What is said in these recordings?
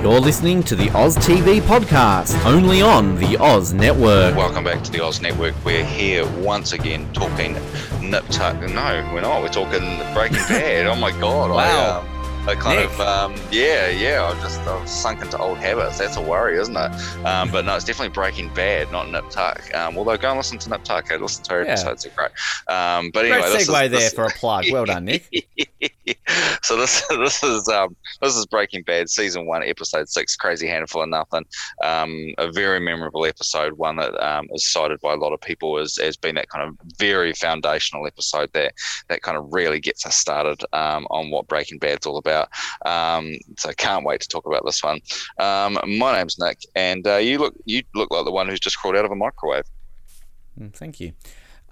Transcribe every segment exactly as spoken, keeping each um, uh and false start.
You're listening to the Oz T V podcast, only on the Oz Network. Welcome back to the Oz Network. We're here once again talking Nip Tuck. No, we're not. We're talking Breaking Bad. Oh, my God. Wow. I, um... I kind Nick. of, um, yeah, yeah, I've just I've sunk into old habits. That's a worry, isn't it? Um, but no, it's definitely Breaking Bad, not Nip Tuck. Um, although, go and listen to Nip Tuck. Hey, listen to her yeah. episodes, they're great. Um, but anyway, great segue there for a plug. Well done, Nick. So this this is um, this is Breaking Bad, season one, episode six, Crazy Handful of Nothing. Um, a very memorable episode, one that um, is cited by a lot of people as as being that kind of very foundational episode that that kind of really gets us started um, on what Breaking Bad's all about. Um, so I can't wait to talk about this one. Um, my name's Nick, and uh, you look you look like the one who's just crawled out of a microwave. Thank you.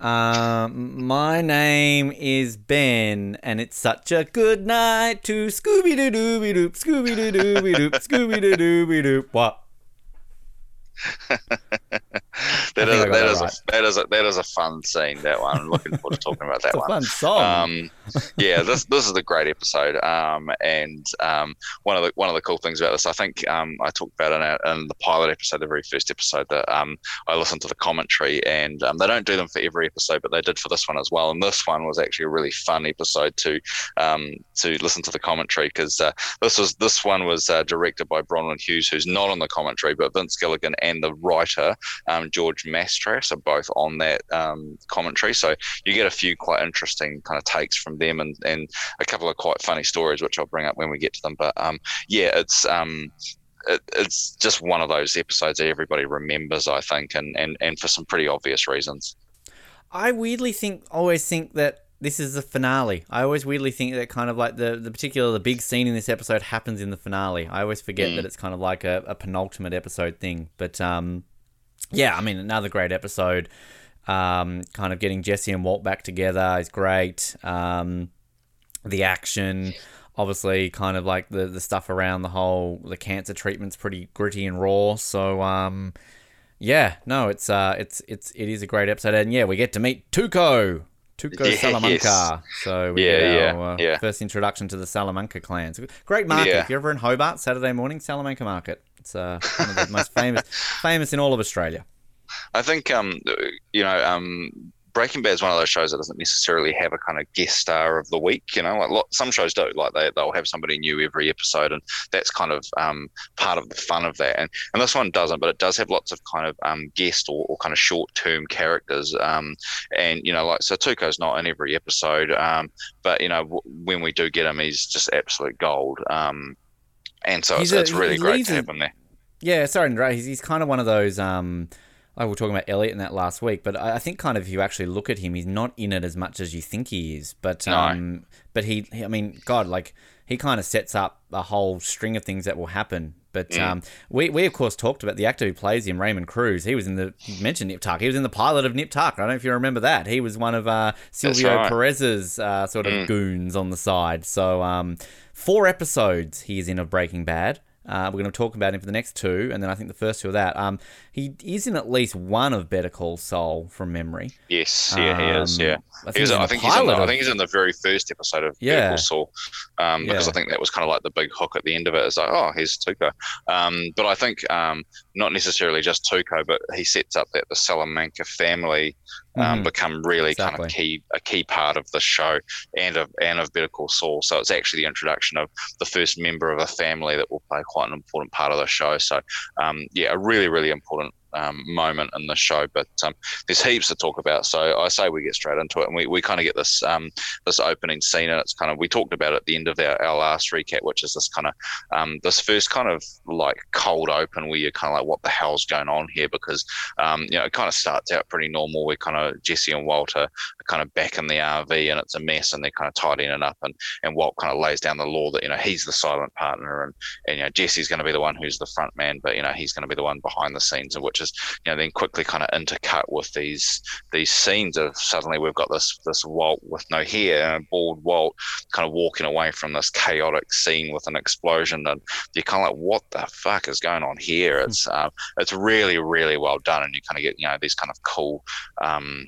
Uh, my name is Ben, and it's such a good night to Scooby Doo Dooby Doop, Scooby Doo Dooby Doop, Scooby Doo Dooby Doop. What? that is that, that is right. a, that is a, that is a fun scene, that one. I'm looking forward to talking about that it's a one. Fun song. Um, yeah, this this is a great episode. Um, and um, one of the one of the cool things about this, I think um, I talked about in, our, in the pilot episode, the very first episode, that um, I listened to the commentary, and um, they don't do them for every episode, but they did for this one as well. And this one was actually a really fun episode to um, to listen to the commentary, because uh, this was this one was uh, directed by Bronwyn Hughes, who's not on the commentary, but Vince Gilligan and the writer um, George Mastras are both on that um, commentary, so you get a few quite interesting kind of takes from them, and, and a couple of quite funny stories which I'll bring up when we get to them. But um, yeah, it's um, it, it's just one of those episodes that everybody remembers, I think, and, and and for some pretty obvious reasons. I weirdly think always think that this is the finale. I always weirdly think that kind of like the the particular the big scene in this episode happens in the finale. I always forget mm. that it's kind of like a, a penultimate episode thing. But um, yeah, I mean, another great episode. Um, kind of getting Jesse and Walt back together is great. Um, the action, obviously, kind of like the the stuff around the whole the cancer treatment's pretty gritty and raw. So um, yeah, no, it's uh, it's it's it is a great episode, and yeah, we get to meet Tuco. Tuco yeah, Salamanca. Yes. So we yeah, get our yeah, uh, yeah. first introduction to the Salamanca clan. So great market. Yeah. If you're ever in Hobart, Saturday morning, Salamanca market. It's uh, one of the most famous, famous in all of Australia. I think, um, you know, um, Breaking Bad is one of those shows that doesn't necessarily have a kind of guest star of the week, you know. Like lot, some shows do, like they they'll have somebody new every episode, and that's kind of um, part of the fun of that. And and this one doesn't, but it does have lots of kind of um, guest or, or kind of short term characters. Um, and you know, like so, Tuco's not in every episode, um, but you know, w- when we do get him, he's just absolute gold. Um, and so it's, a, it's really great to have him there. Yeah, sorry, Andre, he's he's kind of one of those. Um, Oh, we were talking about Elliot in that last week, but I think kind of if you actually look at him, he's not in it as much as you think he is. But no. um, but he, he, I mean, God, like he kind of sets up a whole string of things that will happen. But mm. um, we, we of course talked about the actor who plays him, Raymond Cruz. He was in the you mentioned Nip Tuck. He was in the pilot of Nip Tuck. I don't know if you remember that. He was one of uh, Silvio right. Perez's uh, sort of mm. goons on the side. So um, four episodes he is in of Breaking Bad. Uh, we're going to talk about him for the next two, and then I think the first two of that. Um, he is in at least one of Better Call Saul from memory. Yes, yeah, um, he is. Yeah, I think, he was, he's, I think he's in. The, I think he's in the very first episode of yeah. Better Call Saul, um, because yeah. I think that was kind of like the big hook at the end of it. It's like, oh, here's Tuco. Um, but I think um, not necessarily just Tuco, but he sets up that the Salamanca family. Um, mm-hmm. become really exactly. kind of key a key part of the show and of and of Better Call Saul. So it's actually the introduction of the first member of a family that will play quite an important part of the show. So um, yeah, a really really important um, moment in the show, but um, there's heaps to talk about. So I say we get straight into it, and we, we kind of get this um, this opening scene, and it's kind of, we talked about it at the end of our, our last recap, which is this kind of um, this first kind of like cold open where you're kind of like, what the hell's going on here? Because um, you know, it kind of starts out pretty normal. We're kind of Jesse and Walt are kind of back in the R V, and it's a mess, and they're kind of tidying it up, and and Walt kind of lays down the law that, you know, he's the silent partner, and and you know, Jesse's going to be the one who's the front man, but you know, he's going to be the one behind the scenes, and which is, you know, then quickly kind of intercut with these these scenes of suddenly we've got this this Walt with no hair and a bald Walt kind of walking away from this chaotic scene with an explosion, and you're kind of like, what the fuck is going on here? It's um, it's really really well done, and you kind of get, you know, these kind of cool um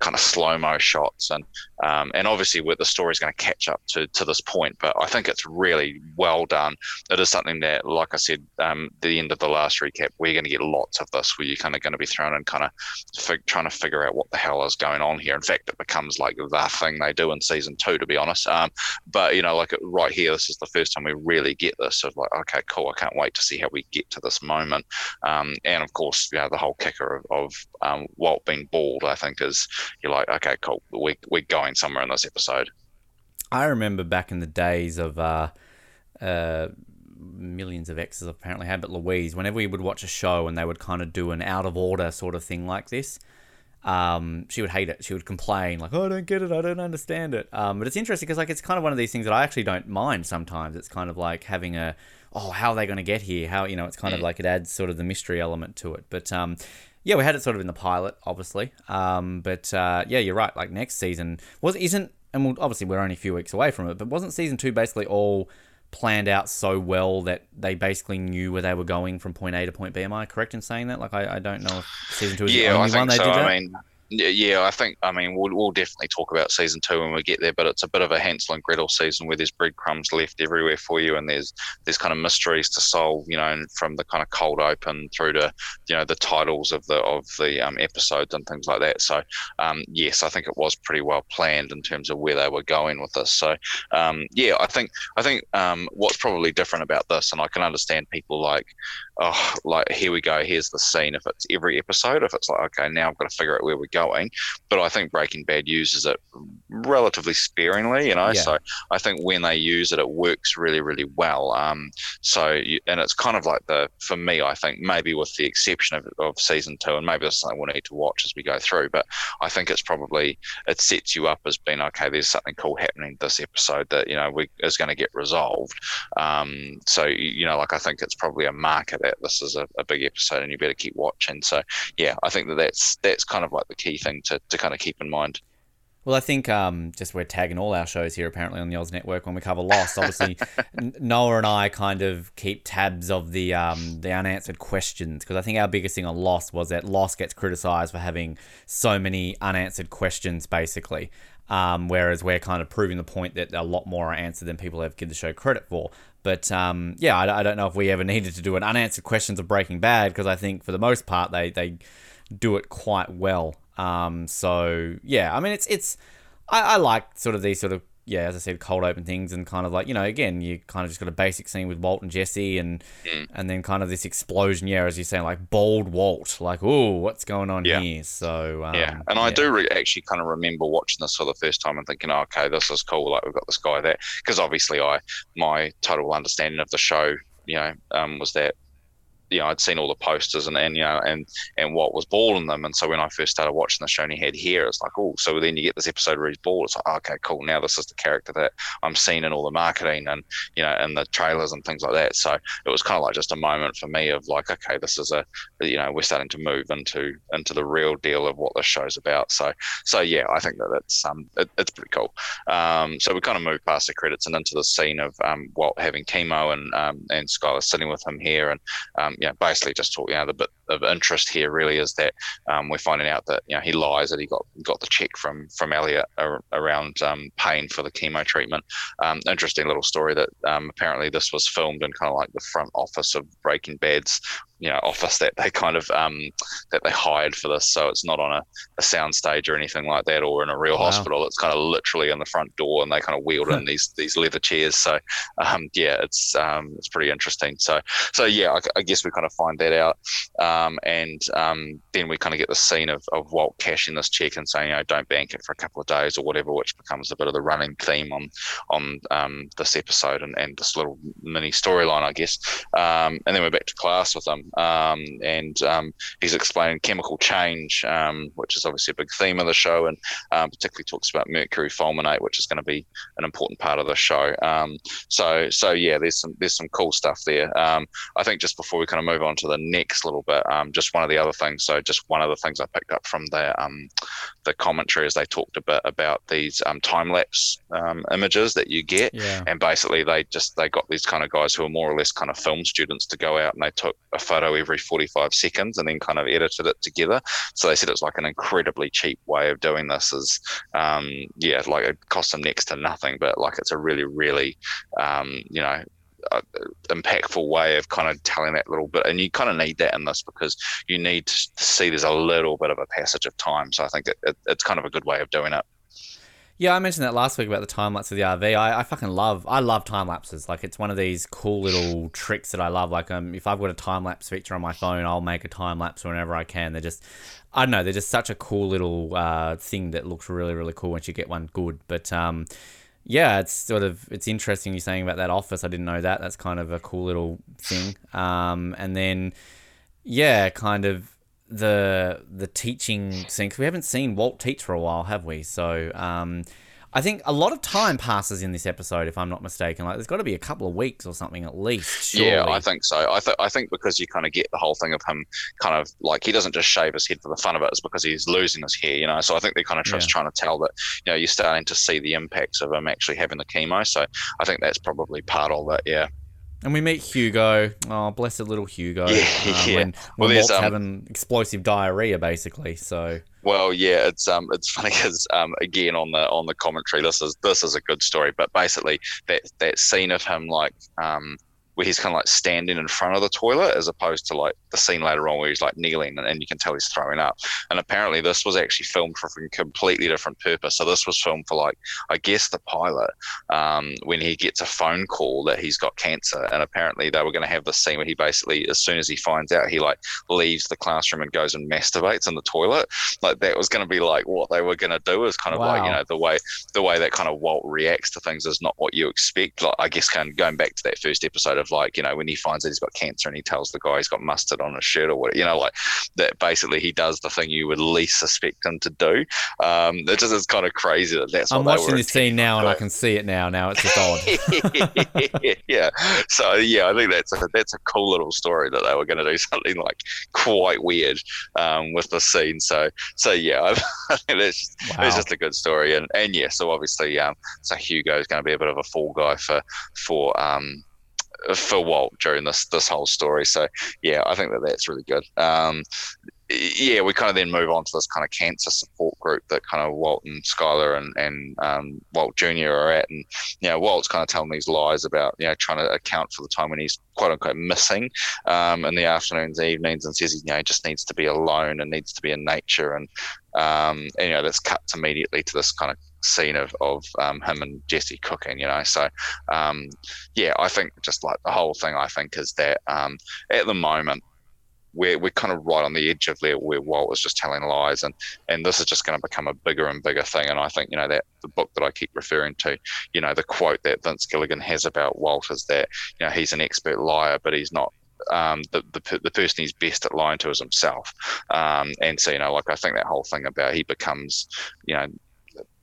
kind of slow-mo shots, and um, and obviously with the story's going to catch up to to this point, but I think it's really well done. It is something that, like I said, um, the end of the last recap, we're going to get lots of this where you're kind of going to be thrown and kind of fig- trying to figure out what the hell is going on here. In fact, it becomes like the thing they do in season two, to be honest. Um, but you know, like right here, this is the first time we really get this of like, okay, cool, I can't wait to see how we get to this moment. Um, and of course, you know, the whole kicker of, of um, Walt being bald, I think, is you're like, okay, cool, we're, we're going somewhere in this episode. I remember back in the days of uh, uh, millions of exes apparently had, but Louise, whenever we would watch a show and they would kind of do an out-of-order sort of thing like this, um, she would hate it. She would complain, like, oh, I don't get it, I don't understand it. Um, but it's interesting because like, it's kind of one of these things that I actually don't mind sometimes. It's kind of like having a, oh, how are they going to get here? How, you know, it's kind mm. of like it adds sort of the mystery element to it. But um, yeah, we had it sort of in the pilot, obviously. Um, but uh, yeah, you're right. Like next season was isn't, and we'll, obviously we're only a few weeks away from it. But wasn't season two basically all planned out so well that they basically knew where they were going from point A to point B? Am I correct in saying that? Like I, I don't know if season two is yeah, the only I think one they so. did that. I mean- Yeah, I think, I mean, we'll, we'll definitely talk about season two when we get there, but it's a bit of a Hansel and Gretel season where there's breadcrumbs left everywhere for you, and there's there's kind of mysteries to solve, you know, from the kind of cold open through to, you know, the titles of the of the um, episodes and things like that. So, um, yes, I think it was pretty well planned in terms of where they were going with this. So, um, yeah, I think I think um, what's probably different about this, and I can understand people like, oh, like, here we go, here's the scene. If it's every episode, if it's like, okay, now I've got to figure out where we're going. But I think Breaking Bad uses it relatively sparingly, you know, yeah. So I think when they use it, it works really, really well. Um, so, you, and it's kind of like the, for me, I think maybe with the exception of, of season two, and maybe that's something we'll need to watch as we go through, but I think it's probably, it sets you up as being, okay, there's something cool happening this episode that, you know, we, is going to get resolved. Um, so, you know, like I think it's probably a marker that this is a, a big episode and you better keep watching. So, yeah, I think that that's, that's kind of like the key thing to, to kind of keep in mind. Well, I think um, just we're tagging all our shows here apparently on the Oz Network when we cover Lost. Obviously, Noah and I kind of keep tabs of the um, the unanswered questions, because I think our biggest thing on Lost was that Lost gets criticised for having so many unanswered questions, basically. Um, whereas we're kind of proving the point that a lot more are answered than people have give the show credit for. But um, yeah, I, I don't know if we ever needed to do an unanswered questions of Breaking Bad, because I think for the most part they they do it quite well. Um, so yeah, I mean, it's, it's, I, I like sort of these sort of, yeah, as I said, cold open things, and kind of like, you know, again, you kind of just got a basic scene with Walt and Jesse, and, and then kind of this explosion. Yeah. As you're saying, like bald Walt, like, oh, what's going on yeah. here? So, um, yeah. And I yeah. do re- actually kind of remember watching this for the first time and thinking, oh, okay, this is cool. Like we've got this guy there. Cause obviously I, my total understanding of the show, you know, um, was that, you know, I'd seen all the posters and, and you know, and, and Walt was bald in them. And so when I first started watching the show and he had hair, it's like, oh, so then you get this episode where he's bald. It's like, oh, okay, cool. Now this is the character that I'm seeing in all the marketing and, you know, and the trailers and things like that. So it was kind of like just a moment for me of like, okay, this is a, you know, we're starting to move into, into the real deal of what the show's about. So, so yeah, I think that that's, um, it, it's pretty cool. Um, so we kind of moved past the credits and into the scene of, um, Walt having chemo and, um, and Skylar sitting with him here and, um, yeah, you know, basically just talking, you know, the bit of interest here really is that um, we're finding out that, you know, he lies that he got got the check from from Elliot ar- around um, paying for the chemo treatment. Um, interesting little story that um, apparently this was filmed in kind of like the front office of Breaking Bad's, you know, office that they kind of um, that they hired for this. So it's not on a, a soundstage or anything like that, or in a real wow. hospital. It's kind of literally on the front door, and they kind of wheeled in these these leather chairs. So um, yeah, it's um, it's pretty interesting. So so yeah, I, I guess we kind of find that out. Um, Um, and um, then we kind of get the scene of, of Walt cashing this check and saying, you know, don't bank it for a couple of days or whatever, which becomes a bit of the running theme on on um, this episode and, and this little mini storyline, I guess. Um, and then we're back to class with him. Um, and um, he's explaining chemical change, um, which is obviously a big theme of the show, and um, particularly talks about mercury fulminate, which is going to be an important part of the show. Um, so, so yeah, there's some, there's some cool stuff there. Um, I think just before we kind of move on to the next little bit, um, just one of the other things. So just one of the things I picked up from the um, the commentary is they talked a bit about these um, time lapse um, images that you get, yeah. and basically they just they got these kind of guys who are more or less kind of film students to go out and they took a photo every forty-five seconds and then kind of edited it together. So they said it's like an incredibly cheap way of doing this. Is um, yeah, like it costs them next to nothing, but like it's a really really um, you know. Uh, impactful way of kind of telling that little bit, and you kind of need that in this because you need to see there's a little bit of a passage of time. So I think it, it, it's kind of a good way of doing it. Yeah, I mentioned that last week about the time lapse of the R V. I, I fucking love, I love time lapses. Like it's one of these cool little tricks that I love. Like um, if I've got a time lapse feature on my phone, I'll make a time lapse whenever I can. They're just, I don't know, they're just such a cool little uh thing that looks really, really cool once you get one good. But um. Yeah, it's sort of it's interesting you're saying about that office. I didn't know that. That's kind of a cool little thing. Um, and then, yeah, kind of the the teaching thing. We haven't seen Walt teach for a while, have we? So um, I think a lot of time passes in this episode, if I'm not mistaken. Like, there's got to be a couple of weeks or something at least. Surely. Yeah, I think so. I, th- I think because you kind of get the whole thing of him kind of like he doesn't just shave his head for the fun of it. It's because he's losing his hair, you know. So I think they're kind of yeah. just trying to tell that, you know, you're starting to see the impacts of him actually having the chemo. So I think that's probably part of it, yeah. And we meet Hugo. Oh, blessed little Hugo. Yeah, um, yeah. When, when well, Walt's um, having explosive diarrhea, basically. So. Well, yeah, it's um, it's funny because um, again on the on the commentary, this is this is a good story. But basically, that that scene of him like um. where he's kind of like standing in front of the toilet as opposed to like the scene later on where he's like kneeling and, and you can tell he's throwing up. And apparently this was actually filmed for a completely different purpose. So this was filmed for like, I guess the pilot, um, when he gets a phone call that he's got cancer. And apparently they were going to have this scene where he basically, as soon as he finds out, he like leaves the classroom and goes and masturbates in the toilet. Like that was going to be like what they were going to do is kind of wow. like, you know, the way, the way that kind of Walt reacts to things is not what you expect. Like, I guess kind of going back to that first episode of like, you know, when he finds that he's got cancer and he tells the guy he's got mustard on his shirt or what, you know, like that basically he does the thing you would least suspect him to do. Um, it just is kind of crazy that that's what I'm watching this scene now and I can see it now. Now it's just odd. yeah. So, yeah, I think that's a, that's a cool little story that they were going to do something like quite weird um, with the scene. So, so yeah, I think that's just, wow. it's just a good story. And, and yeah, so obviously, um, so Hugo is going to be a bit of a fall guy for, for, um, for Walt during this this whole story. So yeah, I think that that's really good. Um, yeah, we kind of then move on to this kind of cancer support group that kind of Walt and Skylar and, and um, Walt Junior are at. And, you know, Walt's kind of telling these lies about, you know, trying to account for the time when he's quote unquote missing um, in the afternoons and evenings and says, you know, he just needs to be alone and needs to be in nature. And, um, and you know, that's cut immediately to this kind of scene of, of um, him and Jesse cooking, you know. So, um, yeah, I think just like the whole thing, I think is that um, at the moment, We're, we're kind of right on the edge of there where Walt is just telling lies, and, and this is just going to become a bigger and bigger thing. And I think, you know, that the book that I keep referring to, you know, the quote that Vince Gilligan has about Walt is that, you know, he's an expert liar, but he's not um, the, the the person he's best at lying to is himself. Um, and so, you know, like I think that whole thing about he becomes, you know,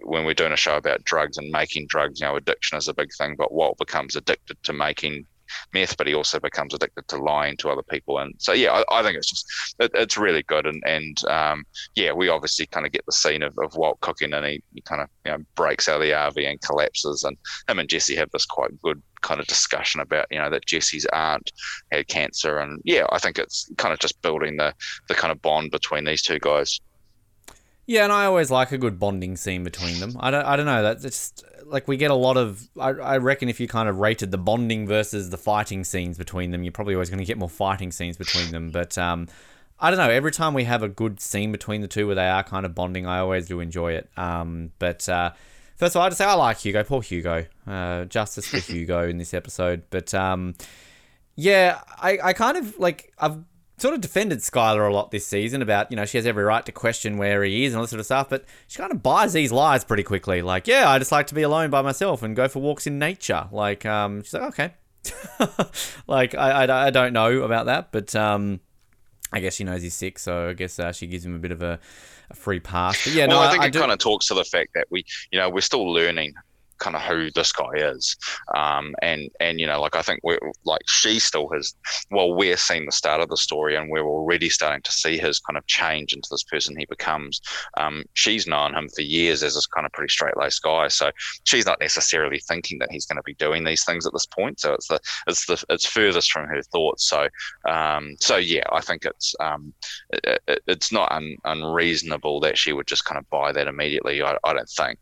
when we're doing a show about drugs and making drugs, you know, addiction is a big thing, but Walt becomes addicted to making meth, but he also becomes addicted to lying to other people. And so yeah, I, I think it's just it, it's really good. And and um yeah, we obviously kind of get the scene of, of Walt cooking, and he, he kind of, you know, breaks out of the R V and collapses, and him and Jesse have this quite good kind of discussion about, you know, that Jesse's aunt had cancer. And yeah, I think it's kind of just building the the kind of bond between these two guys. Yeah, and I always like a good bonding scene between them. I don't I don't know, that's just like we get a lot of, I, I reckon if you kind of rated the bonding versus the fighting scenes between them, you're probably always going to get more fighting scenes between them. But um, I don't know, every time we have a good scene between the two where they are kind of bonding, I always do enjoy it. Um, but uh, first of all, I'd say I like Hugo, poor Hugo. Uh, justice for Hugo in this episode. But um, yeah, I, I kind of like, I've sort of defended Skylar a lot this season about, you know, she has every right to question where he is and all this sort of stuff, but she kind of buys these lies pretty quickly. Like, yeah, I just like to be alone by myself and go for walks in nature. Like, um, she's like, okay. Like, I, I, I don't know about that, but um, I guess she knows he's sick, so I guess uh, she gives him a bit of a, a free pass. But yeah, well, no, I think I, it I do... kind of talks to the fact that we, you know, we're still learning kind of who this guy is, um, and and you know, like I think we're like she still has. Well, we're seeing the start of the story, and we're already starting to see his kind of change into this person he becomes. Um, she's known him for years as this kind of pretty straight-laced guy, so she's not necessarily thinking that he's going to be doing these things at this point. So it's the it's the it's furthest from her thoughts. So um, so yeah, I think it's um, it, it, it's not un, unreasonable that she would just kind of buy that immediately. I, I don't think.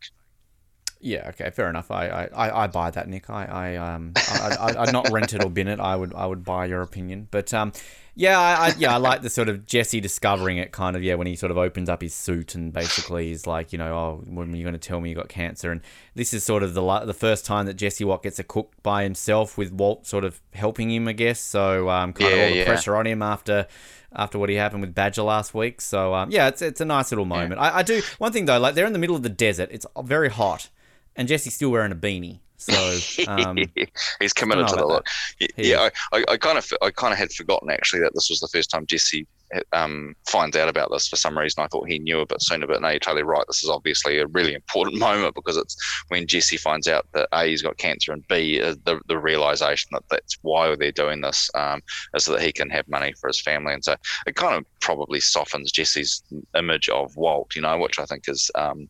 Yeah, okay, fair enough. I, I, I buy that, Nick. I, I um, I, I, I'd not rent it or bin it. I would, I would buy your opinion. But um, yeah, I, I, yeah, I like the sort of Jesse discovering it kind of. Yeah, when he sort of opens up his suit and basically is like, you know, oh, when are you going to tell me you got cancer? And this is sort of the the first time that Jesse Watt gets a cook by himself with Walt sort of helping him, I guess. So um, kind yeah, of all the yeah. pressure on him after. after what he happened with Badger last week. So, um, yeah, it's it's a nice little moment. Yeah. I, I do... One thing, though, like, they're in the middle of the desert. It's very hot. And Jesse's still wearing a beanie. So... Um, he's committed to the look. That. Yeah, I, I, I kind of I kind of had forgotten, actually, that this was the first time Jesse um, finds out about this for some reason. I thought he knew a bit sooner, but no, you're totally right. This is obviously a really important moment because it's when Jesse finds out that A, he's got cancer, and B, the, the realisation that that's why they're doing this um, is so that he can have money for his family. And so it kind of probably softens Jesse's image of Walt, you know, which I think is um,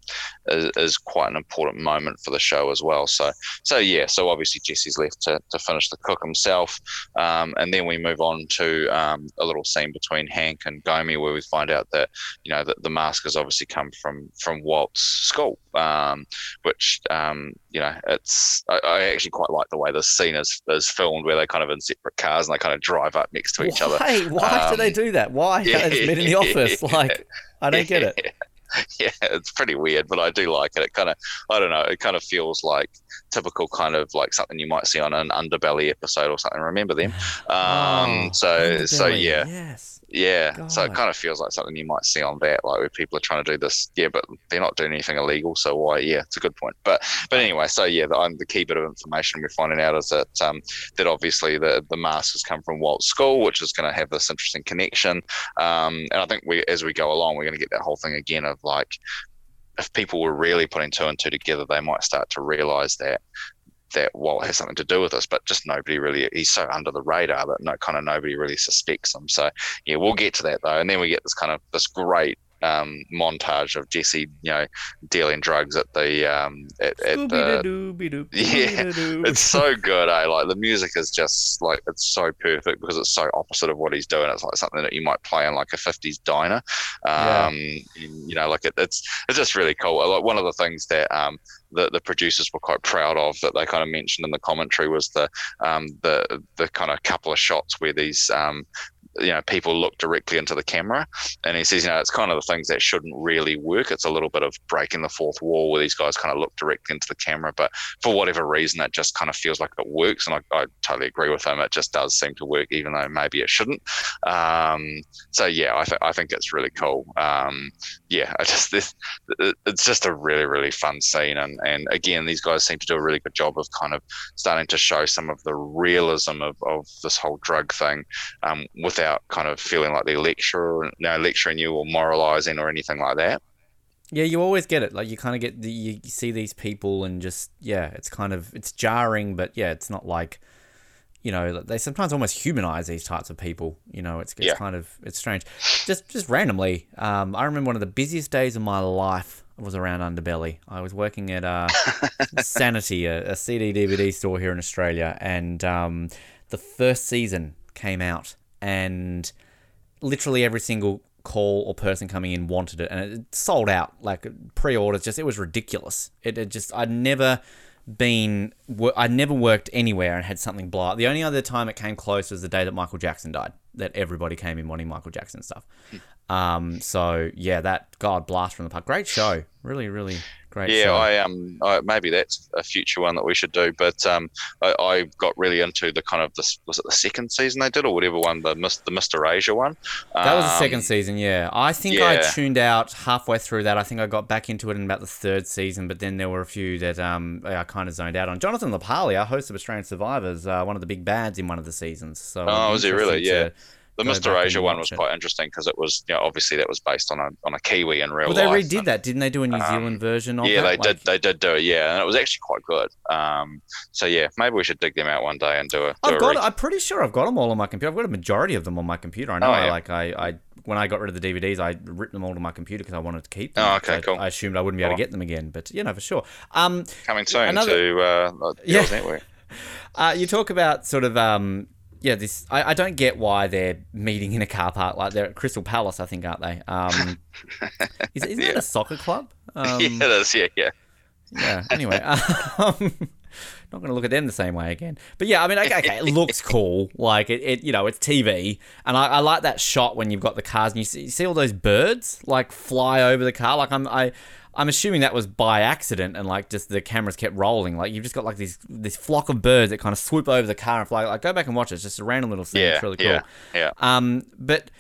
is, is quite an important moment for the show as well. So, so yeah, so obviously Jesse's left to, to finish the cook himself. Um, and then we move on to um, a little scene between Hank and Gomi, where we find out that, you know, that the mask has obviously come from from Walt's school, um, which um, you know, it's I, I actually quite like the way this scene is is filmed, where they're kind of in separate cars and they kind of drive up next to why? each other. Why um, do they do that? Why yeah, they just met in the office? Like, I don't yeah, get it. Yeah, it's pretty weird, but I do like it. It kind of, I don't know, it kind of feels like typical kind of like something you might see on an Underbelly episode or something. Remember them? Um, oh, so so yeah. Yes. Yeah, God. So it kind of feels like something you might see on that, like where people are trying to do this. Yeah, but they're not doing anything illegal, so why? Yeah, it's a good point. But but anyway, so yeah, the, um, the key bit of information we're finding out is that um, that obviously the the mask has come from Walt's school, which is going to have this interesting connection. Um, and I think we, as we go along, we're going to get that whole thing again of like, if people were really putting two and two together, they might start to realise that. that Walt has something to do with this, but just nobody really, he's so under the radar that no kind of nobody really suspects him. So yeah, we'll get to that though. And then we get this kind of this great um, montage of Jesse, you know, dealing drugs at the um, at, at the yeah, it's so good. Eh? Like the music is just like, it's so perfect because it's so opposite of what he's doing. It's like something that you might play in like a fifties diner, um, yeah. you know, like it, it's it's just really cool. Like one of the things that um, that the producers were quite proud of that they kind of mentioned in the commentary was the um, the the kind of couple of shots where these. Um, you know, people look directly into the camera, and he says, you know, it's kind of the things that shouldn't really work. It's a little bit of breaking the fourth wall where these guys kind of look directly into the camera, but for whatever reason, that just kind of feels like it works. And I, I totally agree with him. It just does seem to work, even though maybe it shouldn't. Um, so yeah, I, th- I think it's really cool. Um, yeah, I just, this, it's just a really, really fun scene. And, and again, these guys seem to do a really good job of kind of starting to show some of the realism of, of this whole drug thing, um, without kind of feeling like they're lecturer, no lecturing you or moralizing or anything like that. Yeah, you always get it. Like you kind of get the, you see these people and just yeah, it's kind of it's jarring, but yeah, it's not like, you know, they sometimes almost humanize these types of people. You know, it's it's yeah. kind of it's strange. Just just randomly, um, I remember one of the busiest days of my life was around Underbelly. I was working at uh, Sanity, a, a C D D V D store here in Australia, and um, the first season came out. And literally every single call or person coming in wanted it. And it sold out, like pre-orders, just, it was ridiculous. It, it just, I'd never been, I'd never worked anywhere and had something blow up. The only other time it came close was the day that Michael Jackson died, that everybody came in wanting Michael Jackson stuff. Um, so yeah, that, God, blast from the park. Great show. Really, really Great. Yeah, show. I um, I, maybe that's a future one that we should do. But um, I, I got really into the kind of this was it the second season they did or whatever one the the Mister Asia one. That um, was the second season. Yeah, I think yeah. I tuned out halfway through that. I think I got back into it in about the third season, but then there were a few that um I kind of zoned out on. Jonathan Lapali, our host of Australian Survivors, uh, one of the big bads in one of the seasons. So oh, was he really? Yeah. The Mister Asia one was it. quite interesting because it was, you know, obviously that was based on a on a Kiwi in real life. Well, they redid and, that, didn't they? Do a New um, Zealand version of it? Yeah, that? they like, did. They did do it. Yeah, and it was actually quite good. Um, so yeah, maybe we should dig them out one day and do a. Do I've a got. Re- I'm pretty sure I've got them all on my computer. I've got a majority of them on my computer. I know. Oh, yeah. I, like I, I, when I got rid of the D V Ds, I ripped them all to my computer because I wanted to keep them. Oh, okay, cool. I, I assumed I wouldn't be able cool. to get them again, but you know for sure. Um, coming soon another, to uh, the yeah. Oz Network. uh, you talk about sort of. Um, Yeah, this I, I don't get why they're meeting in a car park. Like they're at Crystal Palace, I think, aren't they? Um, is, isn't yeah. it a soccer club? Um, yeah, it is. Yeah, yeah. Yeah. Anyway, um, not going to look at them the same way again. But yeah, I mean, okay, okay it looks cool. Like it, it, you know, it's T V, and I, I like that shot when you've got the cars and you see, you see all those birds like fly over the car. Like I'm, I. I'm assuming that was by accident and, like, just the cameras kept rolling. Like, you've just got, like, these, this flock of birds that kind of swoop over the car and fly. Like, go back and watch it. It's just a random little thing. Yeah, it's really cool. Yeah, yeah. Um, but,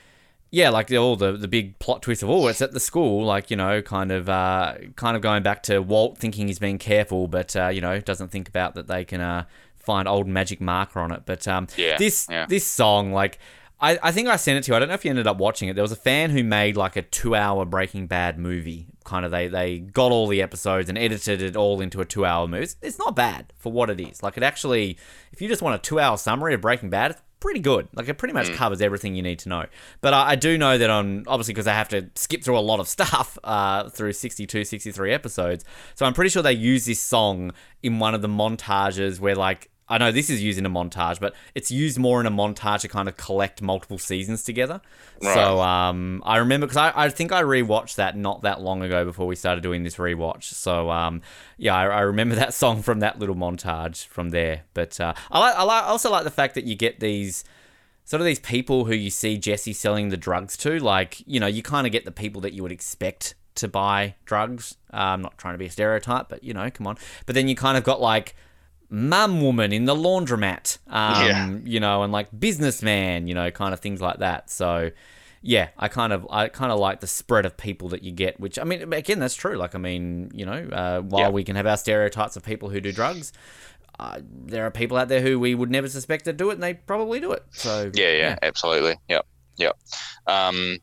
yeah, like, the, all the, the big plot twist of, oh, it's at the school. Like, you know, kind of uh, kind of going back to Walt thinking he's being careful, but, uh, you know, doesn't think about that they can uh, find old magic marker on it. But um, yeah, this yeah. this song, like... I, I think I sent it to you. I don't know if you ended up watching it. There was a fan who made like a two-hour Breaking Bad movie. Kind of they, they got all the episodes and edited it all into a two-hour movie. It's, it's not bad for what it is. Like it actually, if you just want a two-hour summary of Breaking Bad, it's pretty good. Like it pretty much mm. covers everything you need to know. But I, I do know that on, obviously because I have to skip through a lot of stuff uh, through sixty-two, sixty-three episodes. So I'm pretty sure they use this song in one of the montages where like, I know this is used in a montage, but it's used more in a montage to kind of collect multiple seasons together. Right. So um, I remember, because I, I think I rewatched that not that long ago before we started doing this rewatch. So um, yeah, I, I remember that song from that little montage from there. But uh, I, like, I, like, I also like the fact that you get these... sort of these people who you see Jesse selling the drugs to, like, you know, you kind of get the people that you would expect to buy drugs. Uh, I'm not trying to be a stereotype, but, you know, come on. But then you kind of got, like... mum woman in the laundromat, um, yeah. you know, and like businessman, you know, kind of things like that. So, yeah, I kind of, I kind of like the spread of people that you get, which I mean, again, that's true. Like, I mean, you know, uh, while yeah. we can have our stereotypes of people who do drugs, uh, there are people out there who we would never suspect that do it, and they probably do it. So, yeah, yeah, yeah. absolutely, yep, yep. Um,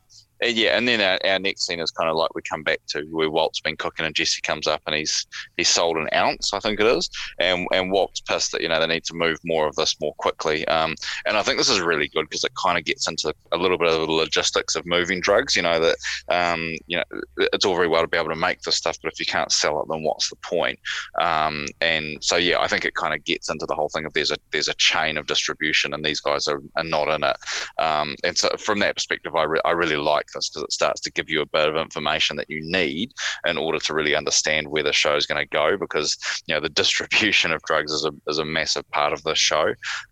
Yeah, and then our, our next scene is kind of like we come back to where Walt's been cooking and Jesse comes up and he's he's sold an ounce, I think it is, and and Walt's pissed that, you know, they need to move more of this more quickly. Um, and I think this is really good because it kind of gets into a little bit of the logistics of moving drugs, you know, that, um, you know, it's all very well to be able to make this stuff, but if you can't sell it, then what's the point? Um, and so, yeah, I think it kind of gets into the whole thing of there's a, there's a chain of distribution and these guys are, are not in it. Um, and so from that perspective, I, re- I really like this because it starts to give you a bit of information that you need in order to really understand where the show is going to go, because, you know, the distribution of drugs is a is a massive part of the show,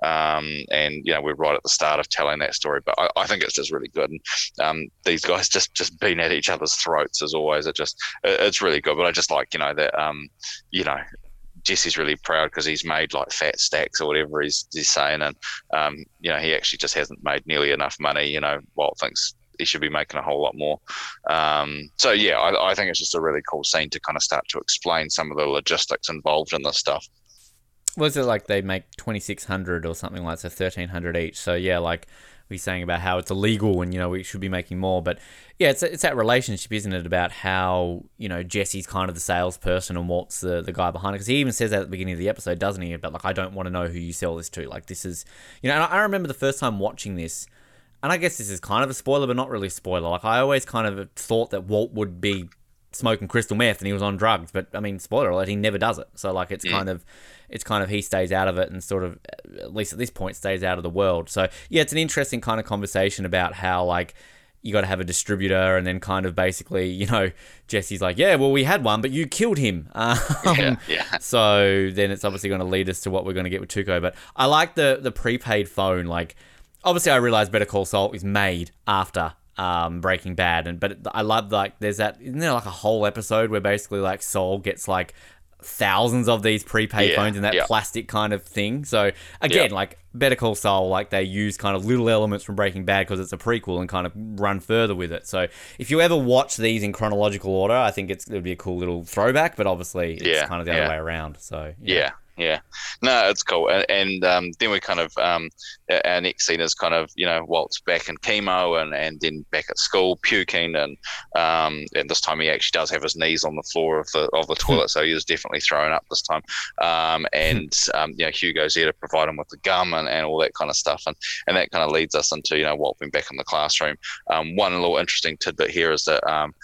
um, and, you know, we're right at the start of telling that story, but I, I think it's just really good. And um, these guys just just being at each other's throats as always. It just it, it's really good. But I just like, you know, that um, you know, Jesse's really proud because he's made like fat stacks or whatever he's, he's saying, and um, you know, he actually just hasn't made nearly enough money. You know, Walt thinks he should be making a whole lot more. Um, so, yeah, I, I think it's just a really cool scene to kind of start to explain some of the logistics involved in this stuff. Was it like they make twenty-six hundred or something like that, so thirteen hundred each? So, yeah, like we're saying about how it's illegal and, you know, we should be making more. But, yeah, it's it's that relationship, isn't it, about how, you know, Jesse's kind of the salesperson and Walt's the, the guy behind it. Because he even says that at the beginning of the episode, doesn't he? But, like, I don't want to know who you sell this to. Like, this is, you know, and I remember the first time watching this, and I guess this is kind of a spoiler, but not really a spoiler. Like, I always kind of thought that Walt would be smoking crystal meth and he was on drugs. But, I mean, spoiler alert, he never does it. So, like, it's yeah. kind of, it's kind of he stays out of it and sort of, at least at this point, stays out of the world. So, yeah, it's an interesting kind of conversation about how, like, you got to have a distributor, and then kind of basically, you know, Jesse's like, yeah, well, we had one, but you killed him. Um, yeah, yeah. So then it's obviously going to lead us to what we're going to get with Tuco. But I like the the prepaid phone, like, obviously, I realize Better Call Saul is made after um, Breaking Bad. And but I love, like, there's that, isn't there like a whole episode where basically like Saul gets like thousands of these prepaid yeah, phones and that yeah. plastic kind of thing. So again, yeah. like Better Call Saul, like they use kind of little elements from Breaking Bad because it's a prequel and kind of run further with it. So if you ever watch these in chronological order, I think it's it'd be a cool little throwback, but obviously it's yeah, kind of the yeah. other way around. So yeah. yeah. Yeah, no, it's cool. And, and um, then we kind of, um, our next scene is kind of, you know, Walt's back in chemo and, and then back at school puking. And um, and this time he actually does have his knees on the floor of the of the toilet. So he was definitely throwing up this time. Um, and, um, you know, Hugo's there to provide him with the gum and, and all that kind of stuff. And, and that kind of leads us into, you know, Walt being back in the classroom. Um, one little interesting tidbit here is that um,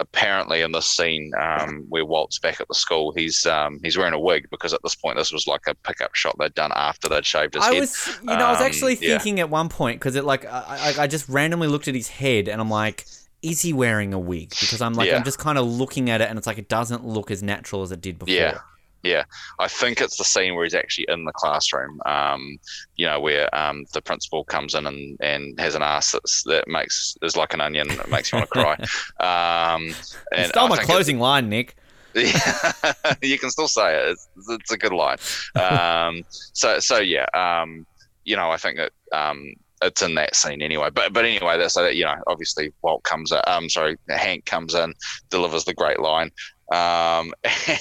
apparently in this scene um, where Walt's back at the school, he's um, he's wearing a wig, because at this point this was like a pickup shot they'd done after they'd shaved his I head. Was, you know, um, I was actually thinking yeah. at one point, because it like I, I just randomly looked at his head and I'm like, is he wearing a wig? Because I'm like, yeah. I'm just kind of looking at it and it's like it doesn't look as natural as it did before. Yeah. Yeah, I think it's the scene where he's actually in the classroom, um, you know, where um, the principal comes in and, and has an ass that's, that makes is like an onion that makes you want to cry. Um, and you stole my closing line, Nick. Yeah, you can still say it. It's, it's a good line. Um, so, so yeah, um, you know, I think that um, it's in that scene anyway. But but anyway, that's so that, you know, obviously Walt comes in, um, sorry, Hank comes in, delivers the great line. Um,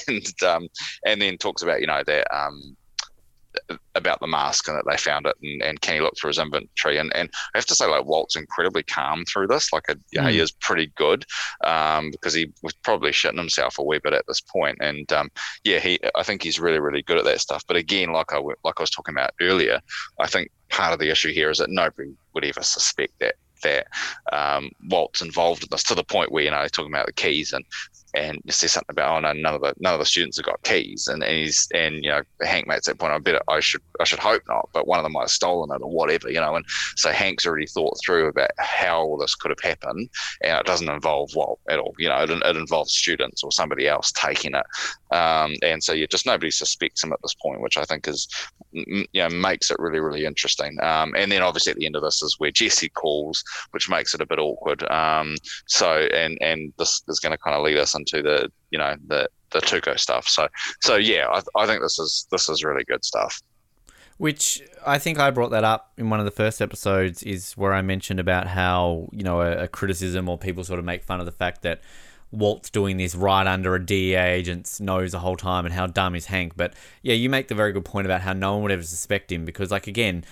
and um, and then talks about, you know, that um, about the mask and that they found it, and, and can he look through his inventory? And and I have to say, like, Walt's incredibly calm through this. Like, a, you know, he is pretty good, um, because he was probably shitting himself a wee bit at this point. And um, yeah, he I think he's really really good at that stuff. But again, like I like I was talking about earlier, I think part of the issue here is that nobody would ever suspect that that um, Walt's involved in this, to the point where, you know, they're talking about the keys and. And you say something about, oh no, none of the none of the students have got keys, and, and he's and you know Hank makes that point. I bet it, I should I should hope not, but one of them might have stolen it or whatever, you know. And so Hank's already thought through about how this could have happened, and it doesn't involve Walt at all, you know. It, it involves students or somebody else taking it, um, and so you just nobody suspects him at this point, which I think is you know makes it really really interesting. Um, and then obviously at the end of this is where Jesse calls, which makes it a bit awkward. Um, so and and this is going to kind of lead us into to the you know the the Tuco stuff, so so yeah I, I think this is this is really good stuff, which I think I brought that up in one of the first episodes, is where I mentioned about how you know a, a criticism or people sort of make fun of the fact that Walt's doing this right under a D E A agent's nose the whole time and how dumb is Hank. But yeah, you make the very good point about how no one would ever suspect him, because like again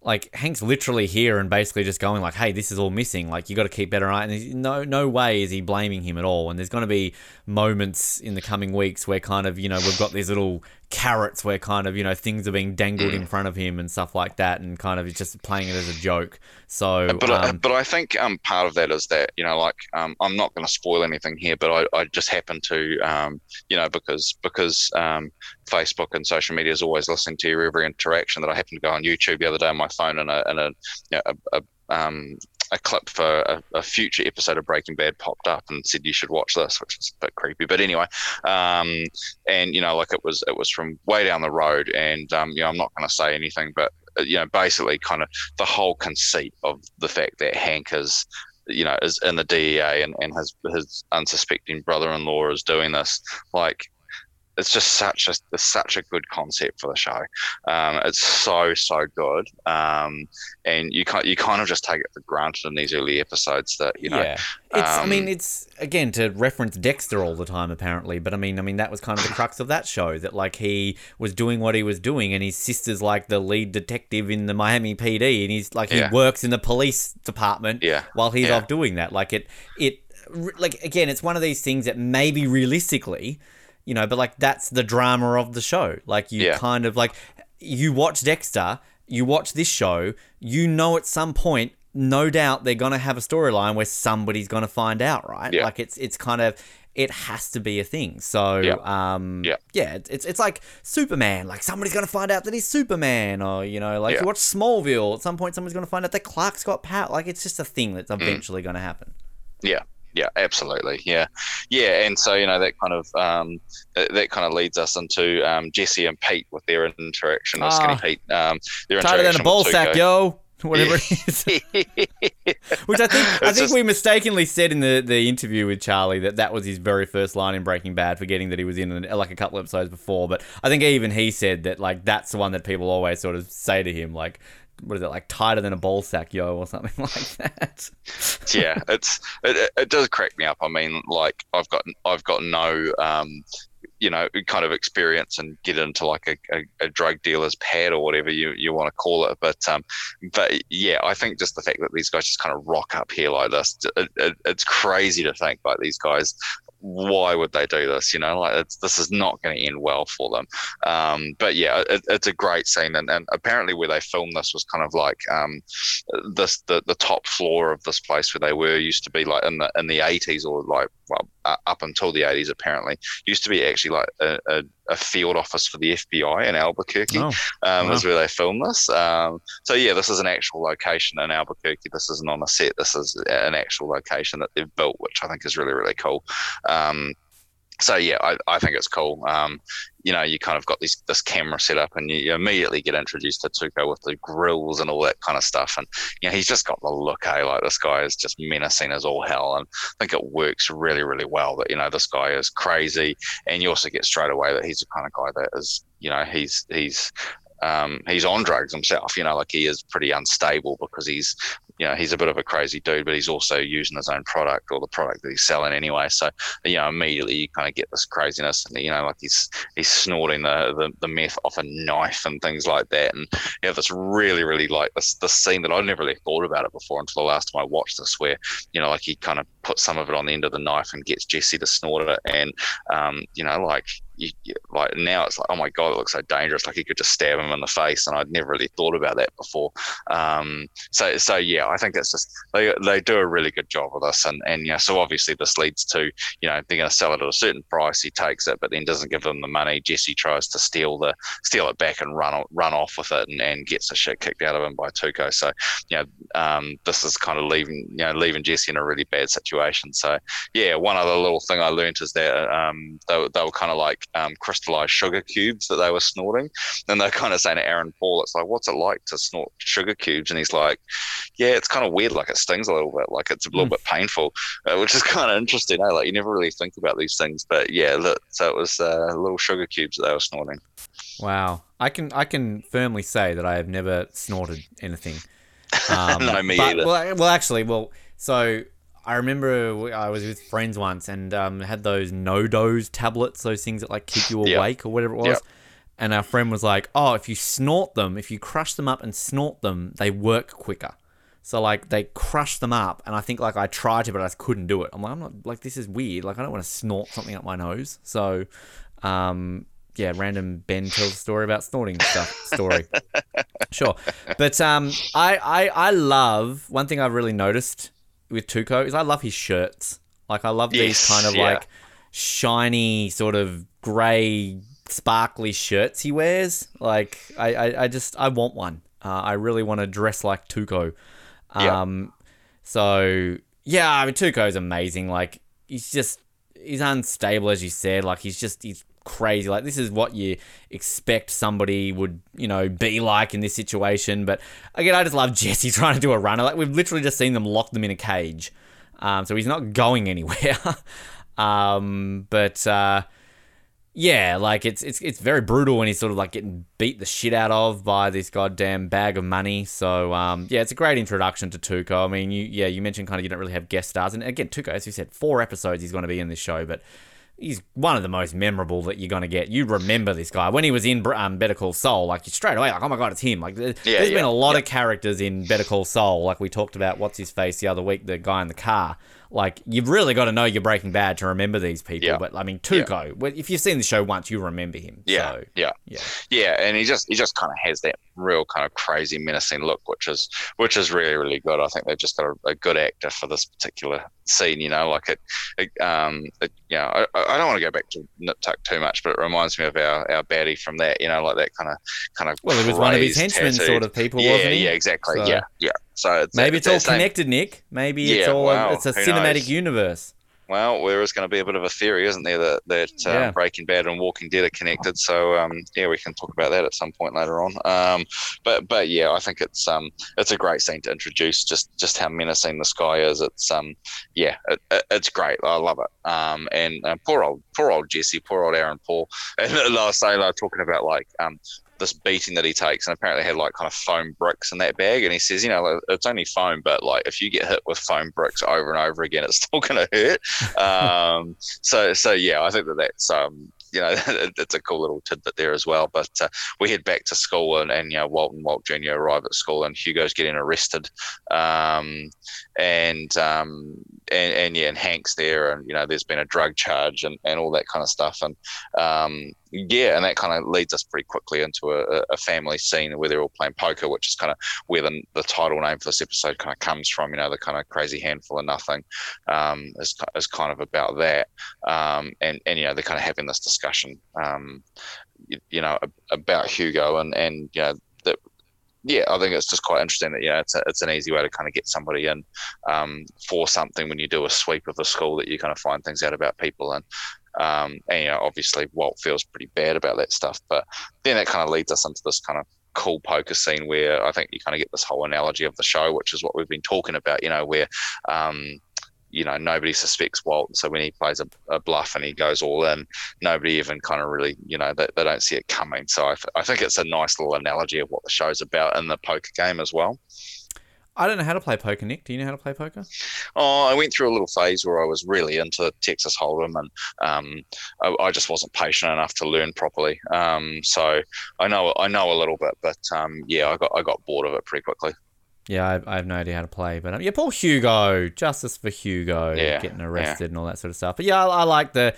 like Hank's literally here and basically just going like, hey, this is all missing. Like, you got to keep better eye. And no, no way is he blaming him at all. And there's going to be moments in the coming weeks where kind of, you know, we've got these little carrots where kind of, you know, things are being dangled mm. in front of him and stuff like that. And kind of it's just playing it as a joke. So, But, um, I, but I think um, part of that is that, you know, like um, I'm not going to spoil anything here, but I, I just happen to, um, you know, because, because um, Facebook and social media is always listening to your every interaction, that I happened to go on YouTube the other day on my phone and a and a, you know, a, a um a clip for a, a future episode of Breaking Bad popped up and said you should watch this, which is a bit creepy, but anyway, um and you know like it was it was from way down the road, and um you know I'm not going to say anything, but you know basically kind of the whole conceit of the fact that Hank is you know is in the D E A and and his his unsuspecting brother-in-law is doing this, like it's just such a it's such a good concept for the show. Um, it's so so good, um, and you kind you kind of just take it for granted in these early episodes that you know. Yeah. It's, um, I mean, it's again to reference Dexter all the time, apparently. But I mean, I mean that was kind of the crux of that show, that like he was doing what he was doing, and his sister's like the lead detective in the Miami P D, and he's like he yeah. works in the police department yeah. while he's yeah. off doing that. Like it it like again, it's one of these things that maybe realistically. You know, but like that's the drama of the show. Like you yeah. kind of like you watch Dexter, you watch this show, you know at some point, no doubt they're gonna have a storyline where somebody's gonna find out, right? Yeah. Like it's it's kind of it has to be a thing. So yeah. um yeah. yeah, it's it's like Superman, like somebody's gonna find out that he's Superman, or you know, like yeah. you watch Smallville, at some point someone's gonna find out that Clark's got power. Like it's just a thing that's eventually mm. gonna happen. Yeah. Yeah, absolutely. Yeah, yeah, and so you know that kind of um, that, that kind of leads us into um, Jesse and Pete with their interaction with oh, Skinny Pete. Um, their tighter interaction than a ball sack, yo. whatever it is. Which I think I think just... we mistakenly said in the, the interview with Charlie that that was his very first line in Breaking Bad, forgetting that he was in an, like a couple episodes before. But I think even he said that like that's the one that people always sort of say to him, like, what is it, like tighter than a ball sack, yo, or something like that. Yeah, it's it, it does crack me up. I mean, like I've got I've got no um, you know, kind of experience and get into like a, a, a drug dealer's pad or whatever you, you want to call it. But um, but yeah, I think just the fact that these guys just kind of rock up here like this, it, it, it's crazy to think like these guys. Why would they do this? You know, like it's, this is not going to end well for them. Um, but yeah, it, it's a great scene, and, and apparently where they filmed this was kind of like um, this the, the top floor of this place where they were used to be like in the in the eighties or like well uh, up until the eighties apparently used to be actually like a, a, a field office for the F B I in Albuquerque. Oh, um, wow. Is where they filmed this. Um, so yeah, this is an actual location in Albuquerque. This isn't on a set. This is an actual location that they've built, which I think is really really cool. Um, so yeah, I, I think it's cool. Um, you know, you kind of got this this camera set up, and you, you immediately get introduced to Tuco with the grills and all that kind of stuff. And you know, he's just got the look, eh? Like this guy is just menacing as all hell. And I think it works really, really well that you know this guy is crazy, and you also get straight away that he's the kind of guy that is, you know, he's he's. Um, he's on drugs himself, you know, like he is pretty unstable because he's, you know, he's a bit of a crazy dude, but he's also using his own product or the product that he's selling anyway. So, you know, immediately you kind of get this craziness and, you know, like he's he's snorting the, the, the meth off a knife and things like that. And, you know, that's really, really like this, this scene that I'd never really thought about it before until the last time I watched this where, you know, like he kind of puts some of it on the end of the knife and gets Jesse to snort it. And, um, you know, like... You, you, like now it's like, oh my God, it looks so dangerous. Like he could just stab him in the face. And I'd never really thought about that before. Um, so, so yeah, I think that's just, they they do a really good job with us. And, and, you know, so obviously this leads to, you know, they're going to sell it at a certain price. He takes it, but then doesn't give them the money. Jesse tries to steal the, steal it back and run, run off with it and, and gets the shit kicked out of him by Tuco. So, you know, um, this is kind of leaving, you know, leaving Jesse in a really bad situation. So yeah, one other little thing I learned is that um, they, they were kind of like, Um, crystallized sugar cubes that they were snorting, and they're kind of saying to Aaron Paul, it's like, what's it like to snort sugar cubes? And he's like, yeah, it's kind of weird, like it stings a little bit, like it's a little mm. bit painful, uh, which is kind of interesting, eh? Like you never really think about these things, but yeah, look, so it was uh, little sugar cubes that they were snorting. Wow, I can I can firmly say that I have never snorted anything. Um, no, me but, either. Well, well, actually, well, so. I remember I was with friends once and um, had those no-dose tablets, those things that like keep you awake yep. or whatever it was. Yep. And our friend was like, oh, if you snort them, if you crush them up and snort them, they work quicker. So like they crushed them up, and I think like I tried to, but I couldn't do it. I'm like, I'm not like this is weird. Like I don't want to snort something up my nose. So, um, yeah, random Ben tells a story about snorting stuff. Story, sure. But um, I, I I love one thing I've really noticed with Tuco is I love his shirts. Like I love yes, these kind of yeah. like shiny sort of grey sparkly shirts he wears. Like I, I, I just, I want one. Uh, I really want to dress like Tuco. Um, yeah. So yeah, I mean, Tuco's amazing. Like he's just, he's unstable as you said. Like he's just, he's crazy. Like this is what you expect somebody would, you know, be like in this situation. But again, I just love Jesse trying to do a runner. Like we've literally just seen them lock them in a cage, um, so he's not going anywhere. um, but uh, yeah, like it's it's it's very brutal when he's sort of like getting beat the shit out of by this goddamn bag of money. So um, yeah, it's a great introduction to Tuco. I mean, you yeah, you mentioned kind of you don't really have guest stars, and again, Tuco, as you said, four episodes he's going to be in this show, but he's one of the most memorable that you're going to get. You remember this guy. When he was in um, Better Call Saul, like, you straight away, like, oh, my God, it's him. Like, there's yeah, been yeah, a lot yeah. of characters in Better Call Saul. Like, we talked about What's-His-Face the other week, the guy in the car. Like, you've really got to know you're Breaking Bad to remember these people. Yeah. But, I mean, Tuco, yeah. if you've seen the show once, you remember him. Yeah, so, yeah. Yeah, yeah, and he just he just kind of has that real kind of crazy menacing look, which is which is really, really good. I think they've just got a, a good actor for this particular scene, you know, like it, it um, it, you know, I, I don't want to go back to Nip Tuck too much, but it reminds me of our, our baddie from that, you know, like that kind of, kind of, well, it was one of his henchmen tattoo. Sort of people, yeah, wasn't he? Yeah, exactly. So yeah, yeah. So it's, maybe it's, it's all connected, same. Nick. Maybe yeah, it's all, wow, it's a cinematic knows? Universe. Well, there is going to be a bit of a theory, isn't there, that, that uh, yeah. Breaking Bad and Walking Dead are connected. So, um, yeah, we can talk about that at some point later on. Um, but, but yeah, I think it's um, it's a great scene to introduce, just just how menacing this guy is. It's um, yeah, it, it, it's great. I love it. Um, and uh, poor old poor old Jesse, poor old Aaron Paul, and last day, like, talking about like um. this beating that he takes, and apparently had like kind of foam bricks in that bag, and he says, you know, like, it's only foam, but like if you get hit with foam bricks over and over again, it's still going to hurt. um, so so yeah, I think that that's um, you know, it's a cool little tidbit there as well. But uh, we head back to school, and, and you know, Walt and Walt Junior arrive at school, and Hugo's getting arrested, um, and um, and and yeah, and Hank's there, and you know, there's been a drug charge and, and all that kind of stuff, and um, yeah, and that kind of leads us pretty quickly into a, a family scene where they're all playing poker, which is kind of where the, the title name for this episode kind of comes from. You know, the kind of Crazy Handful of Nothing um, is is kind of about that, um, and and you know, they're kind of having this discussion. discussion um you, you know about Hugo, and and you know that, yeah, I think it's just quite interesting that, you know, it's a, it's an easy way to kind of get somebody in um for something when you do a sweep of the school, that you kind of find things out about people, and um and you know, obviously Walt feels pretty bad about that stuff, but then that kind of leads us into this kind of cool poker scene where I think you kind of get this whole analogy of the show, which is what we've been talking about, you know, where um you know, nobody suspects Walt. So when he plays a, a bluff and he goes all in, nobody even kind of really, you know, they, they don't see it coming. So I, I think it's a nice little analogy of what the show's about in the poker game as well. I don't know how to play poker, Nick. Do you know how to play poker? Oh, I went through a little phase where I was really into Texas Hold'em, and um, I, I just wasn't patient enough to learn properly. Um, so I know I know a little bit, but um, yeah, I got I got bored of it pretty quickly. Yeah, I have no idea how to play, but um, yeah, poor Hugo. Justice for Hugo, yeah, getting arrested, yeah, and all that sort of stuff. But yeah, I, I like the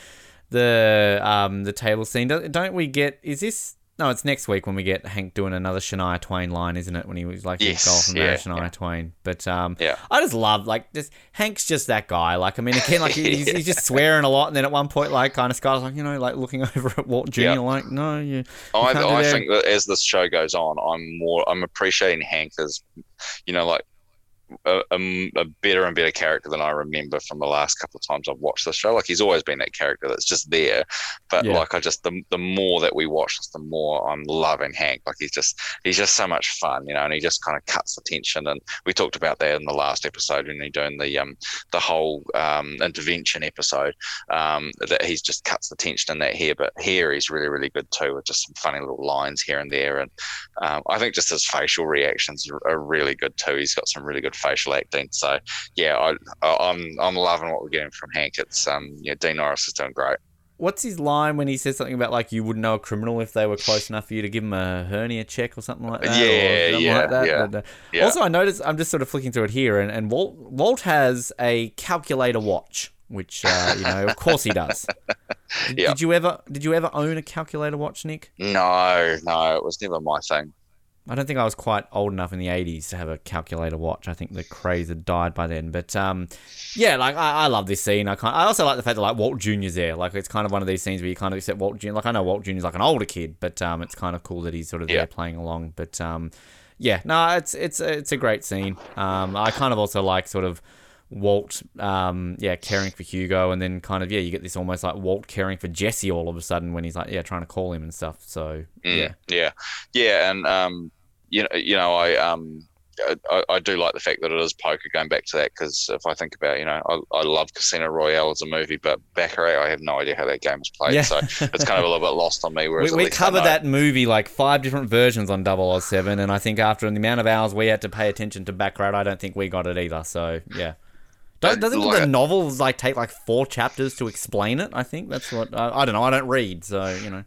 the um the table scene. Don't, don't we get? Is this? No, it's next week when we get Hank doing another Shania Twain line, isn't it? When he was like, yes, golf and yeah, Shania yeah. Twain. But um, yeah. I just love like just Hank's just that guy. Like, I mean, again, like he's, yeah. he's just swearing a lot, and then at one point, like, kind of Skylar's like, you know, like looking over at Walt Junior, yeah. like, no, you. you I, I think that as this show goes on, I'm more I'm appreciating Hank as, you know, like a, a, a better and better character than I remember from the last couple of times I've watched the show. Like, he's always been that character that's just there, but yeah. like I just the the more that we watch this, the more I'm loving Hank. Like, he's just he's just so much fun, you know, and he just kind of cuts the tension. And we talked about that in the last episode when he doing the um the whole um intervention episode, um that he's just cuts the tension in that here. But here he's really really good too, with just some funny little lines here and there. And um, I think just his facial reactions are really good too. He's got some really good facial acting, so yeah, I, I'm I'm loving what we're getting from Hank. It's um, yeah, Dean Norris is doing great. What's his line when he says something about like you wouldn't know a criminal if they were close enough for you to give them a hernia check or something like that? Yeah, yeah, like that. yeah. And, uh, yeah. Also, I noticed I'm just sort of flicking through it here, and, and Walt Walt has a calculator watch, which uh, you know, of course he does. Did, yep. did you ever did you ever own a calculator watch, Nick? No, no, it was never my thing. I don't think I was quite old enough in the eighties to have a calculator watch. I think the craze had died by then. But, um, yeah, like, I, I love this scene. I kind of, I also like the fact that, like, Walt Junior's there. Like, it's kind of one of these scenes where you kind of accept Walt Junior Like, I know Walt Junior's like an older kid, but um, it's kind of cool that he's sort of yeah. there playing along. But, um, yeah, no, it's it's it's a great scene. Um, I kind of also like sort of Walt, um, yeah, caring for Hugo. And then kind of, yeah, you get this almost like Walt caring for Jesse all of a sudden when he's like, yeah, trying to call him and stuff. So, mm, yeah. Yeah. Yeah. And, um, you know, you know, I, um, I, I do like the fact that it is poker, going back to that, because if I think about, you know, I, I love Casino Royale as a movie, but Baccarat, I have no idea how that game is played, yeah. so it's kind of a little bit lost on me. Whereas we we covered that movie like five different versions on double oh seven, and I think after the amount of hours we had to pay attention to Baccarat, I don't think we got it either, so yeah. Doesn't, doesn't like the novels like take like four chapters to explain it? I think that's what, I, I don't know, I don't read, so, you know.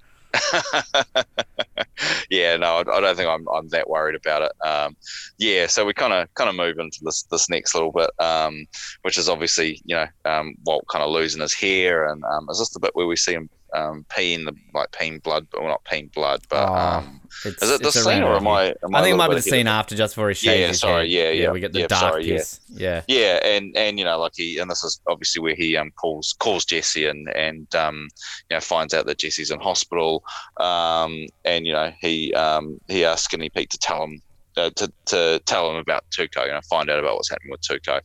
yeah, no, I don't think I'm I'm that worried about it. Um, yeah, so we kind of kind of move into this this next little bit, um, which is obviously, you know, um, Walt kind of losing his hair, and um, is this the bit where we see him um, peeing the like peeing blood, but well, not peeing blood, but um, oh, is it this scene or am I? Am I, I think it might be the scene after, just before he shaves. Yeah, yeah sorry, yeah, yeah, yeah, we get the yeah, dark sorry, piece. Yeah. yeah, yeah, and and you know, like he, and this is obviously where he um calls calls Jesse and and um you know, finds out that Jesse's in hospital, um and you know he um he asked Skinny Pete to tell him uh, to to tell him about Tuco, you know, find out about what's happening with Tuco.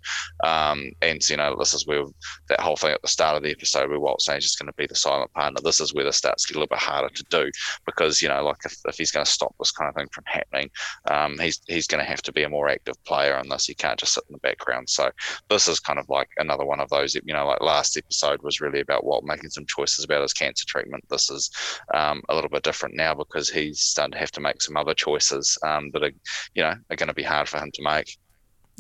Um, and you know, this is where that whole thing at the start of the episode where Walt's saying he's going to be the silent partner. This is where this starts to get a little bit harder to do because you know, like if, if he's going to stop this kind of thing from happening, um, he's he's going to have to be a more active player on this. He can't just sit in the background. So this is kind of like another one of those. You know, like last episode was really about Walt making some choices about his cancer treatment. This is um, a little bit different now because he's starting to have to make some other choices um, that are, you know, are going to be hard for him to make.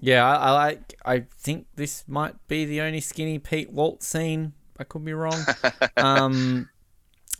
Yeah, I, I like. I think this might be the only Skinny Pete Walt scene. I could be wrong, um,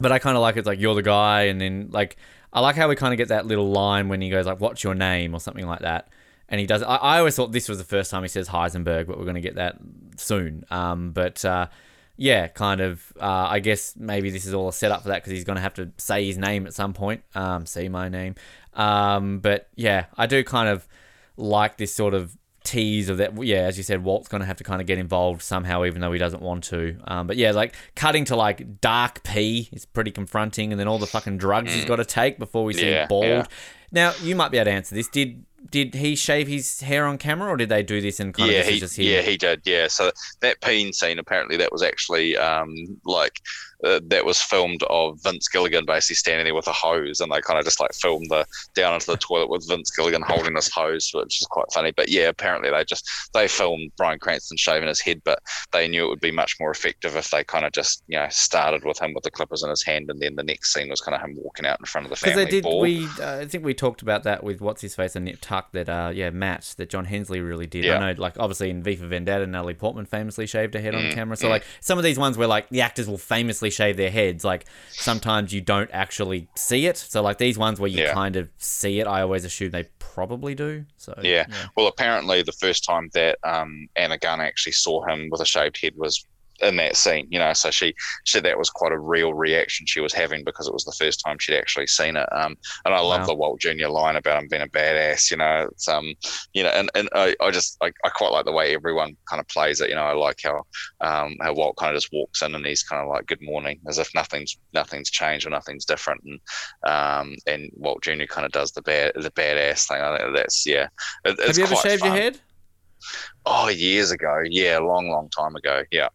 but I kind of like it. It's like you're the guy, and then like I like how we kind of get that little line when he goes like, "What's your name?" or something like that. And he does. I, I always thought this was the first time he says Heisenberg, but we're going to get that soon. Um, but uh, yeah, kind of. Uh, I guess maybe this is all a setup for that because he's going to have to say his name at some point. Um, say my name. Um, but yeah, I do kind of like this sort of tease of that. Yeah, as you said, Walt's going to have to kind of get involved somehow, even though he doesn't want to. Um, but yeah, like cutting to like dark pee is pretty confronting, and then all the fucking drugs he's got to take before we see yeah, him bald. Yeah. Now you might be able to answer this. Did Did he shave his hair on camera, or did they do this in kind yeah, of he, just here? Yeah, he did. Yeah, so that peen scene apparently that was actually um, like uh, that was filmed of Vince Gilligan basically standing there with a hose, and they kind of just like filmed the down into the toilet with Vince Gilligan holding this hose, which is quite funny. But yeah, apparently they just they filmed Bryan Cranston shaving his head, but they knew it would be much more effective if they kind of just you know started with him with the clippers in his hand, and then the next scene was kind of him walking out in front of the family. Because they did. Ball. We uh, I think we talked about that with what's his face and Nip Tuck that uh yeah Matt that John Hensley really did yeah. I know like obviously in V for Vendetta Natalie Portman famously shaved her head mm, on camera so yeah. like some of these ones where like the actors will famously shave their heads like sometimes you don't actually see it so like these ones where you yeah. kind of see it I always assume they probably do so yeah, yeah. Well apparently the first time that um Anna Gunn actually saw him with a shaved head was in that scene, you know, so she said that was quite a real reaction she was having because it was the first time she'd actually seen it. Um, and I love wow. the Walt Junior line about him being a badass, you know. It's um, you know, and and I, I just I, I quite like the way everyone kind of plays it. You know, I like how um how Walt kind of just walks in and he's kind of like good morning, as if nothing's nothing's changed or nothing's different. And um and Walt Junior kind of does the bad the badass thing. I think that's yeah. It, it's Have you ever shaved fun. your head? Oh, years ago. Yeah, a long, long time ago. Yeah.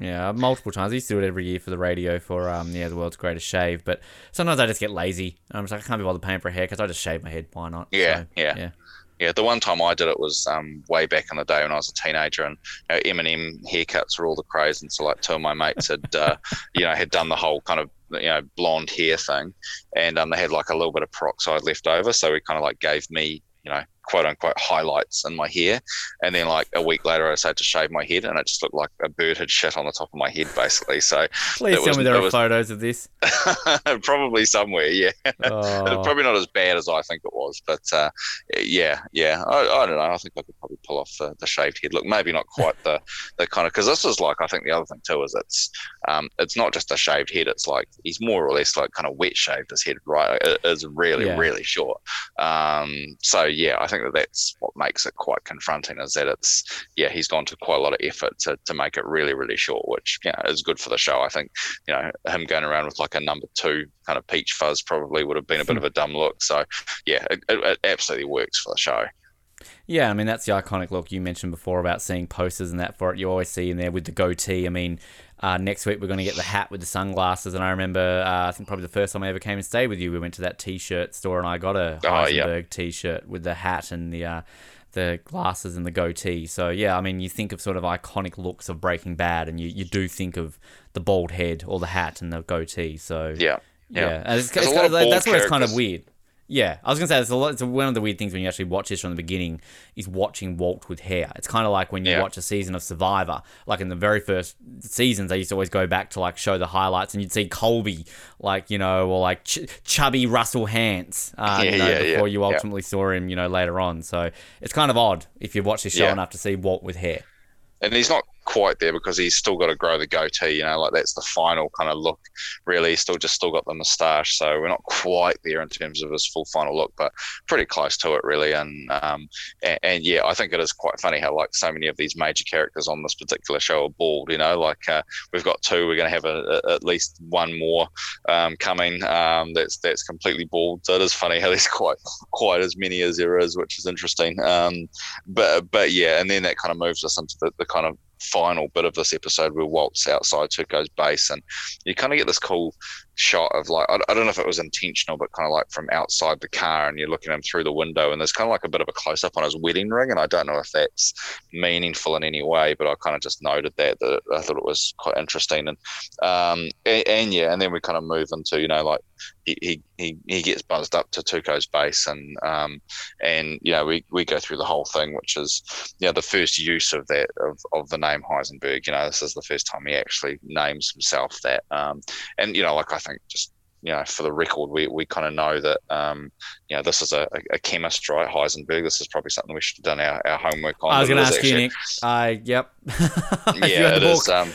Yeah, multiple times. I used to do it every year for the radio for um, yeah, the world's greatest shave. But sometimes I just get lazy. I'm just like, I can't be bothered paying for a haircut. I just shave my head. Why not? Yeah, so, yeah, yeah. Yeah, the one time I did it was um, way back in the day when I was a teenager, and you know, M and M haircuts were all the craze. And so, like, two of my mates had, uh, you know, had done the whole kind of you know blonde hair thing, and um, they had like a little bit of peroxide left over, so he kind of like gave me, you know, quote unquote highlights in my hair, and then like a week later I decided to shave my head and it just looked like a bird had shit on the top of my head basically. So please tell was, me there are was... photos of this. Probably somewhere, yeah. Oh. It was probably not as bad as I think it was, but uh, yeah, yeah. I, I don't know. I think I could probably pull off the, the shaved head look. Maybe not quite the the kind of because this is like I think the other thing too is it's um it's not just a shaved head. It's like he's more or less like kind of wet shaved his head, right? It is really yeah. really short. Um, so yeah, I think. That that's what makes it quite confronting is that it's yeah he's gone to quite a lot of effort to, to make it really really short, which you know is good for the show. I think you know him going around with like a number two kind of peach fuzz probably would have been a bit of a dumb look, so yeah it, it absolutely works for the show. Yeah, I mean that's the iconic look you mentioned before about seeing posters and that for it. You always see in there with the goatee. I mean Uh, next week we're going to get the hat with the sunglasses, and I remember uh, I think probably the first time I ever came and stayed with you, we went to that T-shirt store and I got a Heisenberg oh, yeah. T-shirt with the hat and the uh, the glasses and the goatee. So yeah, I mean you think of sort of iconic looks of Breaking Bad, and you, you do think of the bald head or the hat and the goatee. So yeah, yeah, yeah. And it's, it's kind of, that's characters. Where it's kind of weird. Yeah, I was going to say, it's, a lot, it's one of the weird things when you actually watch this from the beginning is watching Walt with hair. It's kind of like when you yeah. watch a season of Survivor. Like in the very first seasons, they used to always go back to like show the highlights and you'd see Colby, like, you know, or like ch- chubby Russell Hance uh, yeah, you know, yeah, before yeah, you ultimately yeah. saw him, you know, later on. So it's kind of odd if you watch this show yeah. enough to see Walt with hair. And he's not quite there because he's still got to grow the goatee, you know, like that's the final kind of look really. He's still just still got the moustache, so we're not quite there in terms of his full final look, but pretty close to it really. And um and, and yeah, I think it is quite funny how like so many of these major characters on this particular show are bald, you know, like uh, we've got two, we're going to have a, a, at least one more um coming um that's that's completely bald. So it is funny how there's quite quite as many as there is, which is interesting. um but but yeah, and then that kind of moves us into the, the kind of final bit of this episode where Walt's outside Tuco's base, and you kind of get this cool shot of like, I, I don't know if it was intentional, but kind of like from outside the car and you're looking at him through the window, and there's kind of like a bit of a close-up on his wedding ring, and I don't know if that's meaningful in any way, but I kind of just noted that, that I thought it was quite interesting. And um and, and yeah, and then we kind of move into, you know, like he he he gets buzzed up to Tuco's base, and um and you know we we go through the whole thing, which is, you know, the first use of that of, of the name Heisenberg. You know, this is the first time he actually names himself that. Um and you know, like I think just, you know, for the record, we, we kind of know that, um, you know, this is a, a chemist, right? Heisenberg. This is probably something we should have done our, our homework on. I was going to ask actually, you, Nick. Uh, yep. yeah, it is. Um,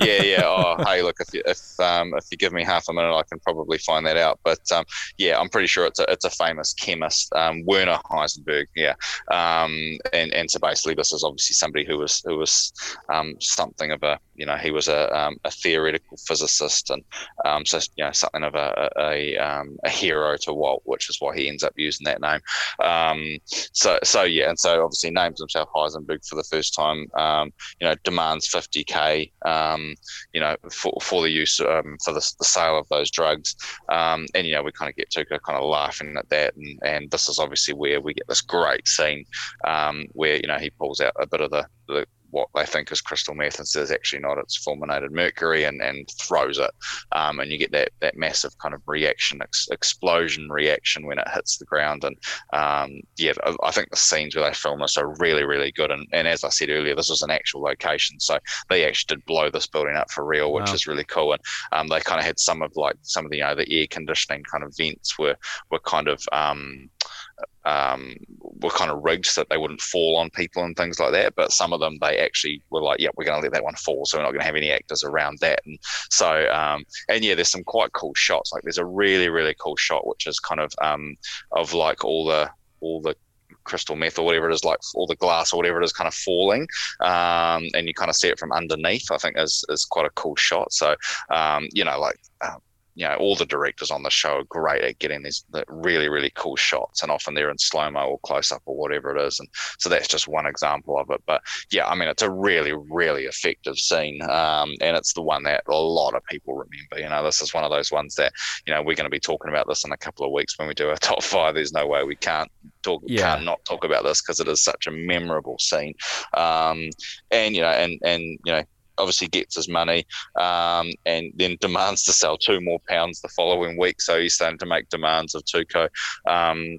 yeah, yeah. Oh, hey, look, if you, if, um, if you give me half a minute, I can probably find that out. But, um, yeah, I'm pretty sure it's a, it's a famous chemist, um, Werner Heisenberg. Yeah. Um, and, and so basically this is obviously somebody who was, who was um, something of a, you know, he was a, um, a theoretical physicist, and um, so, you know, something of a, A, a, um, a hero to Walt, which is why he ends up using that name. Um, so, so yeah, and so obviously names himself Heisenberg for the first time. Um, you know, demands fifty K. Um, you know, for, for the use um, for the, the sale of those drugs. Um, and you know, we kind of get Tuco kind of laughing at that, and, and this is obviously where we get this great scene um, where, you know, he pulls out a bit of the, the what they think is crystal meth and says actually not, it's fulminated mercury, and, and throws it, um, and you get that that massive kind of reaction ex- explosion reaction when it hits the ground. And um, yeah, I think the scenes where they film this are really really good, and, and as I said earlier, this is an actual location, so they actually did blow this building up for real, which wow. is really cool. And um, they kind of had some of like some of the, you know, the air conditioning kind of vents were were kind of um, um were kind of rigged so that they wouldn't fall on people and things like that, but some of them they actually were like, yeah, we're going to let that one fall, so we're not going to have any actors around that. And so um and yeah, there's some quite cool shots. Like there's a really really cool shot which is kind of um of like all the all the crystal meth or whatever it is, like all the glass or whatever it is kind of falling, um and you kind of see it from underneath. I think is is quite a cool shot. So um you know, like um, you know, all the directors on the show are great at getting these really, really cool shots, and often they're in slow-mo or close-up or whatever it is. And so that's just one example of it. But yeah, I mean, it's a really, really effective scene. Um, and it's the one that a lot of people remember. You know, this is one of those ones that, you know, we're going to be talking about this in a couple of weeks when we do our top five. There's no way we can't talk, yeah. can't not talk about this because it is such a memorable scene. Um, and, you know, and, and, you know, obviously gets his money, um, and then demands to sell two more pounds the following week. So he's starting to make demands of Tuco. Um,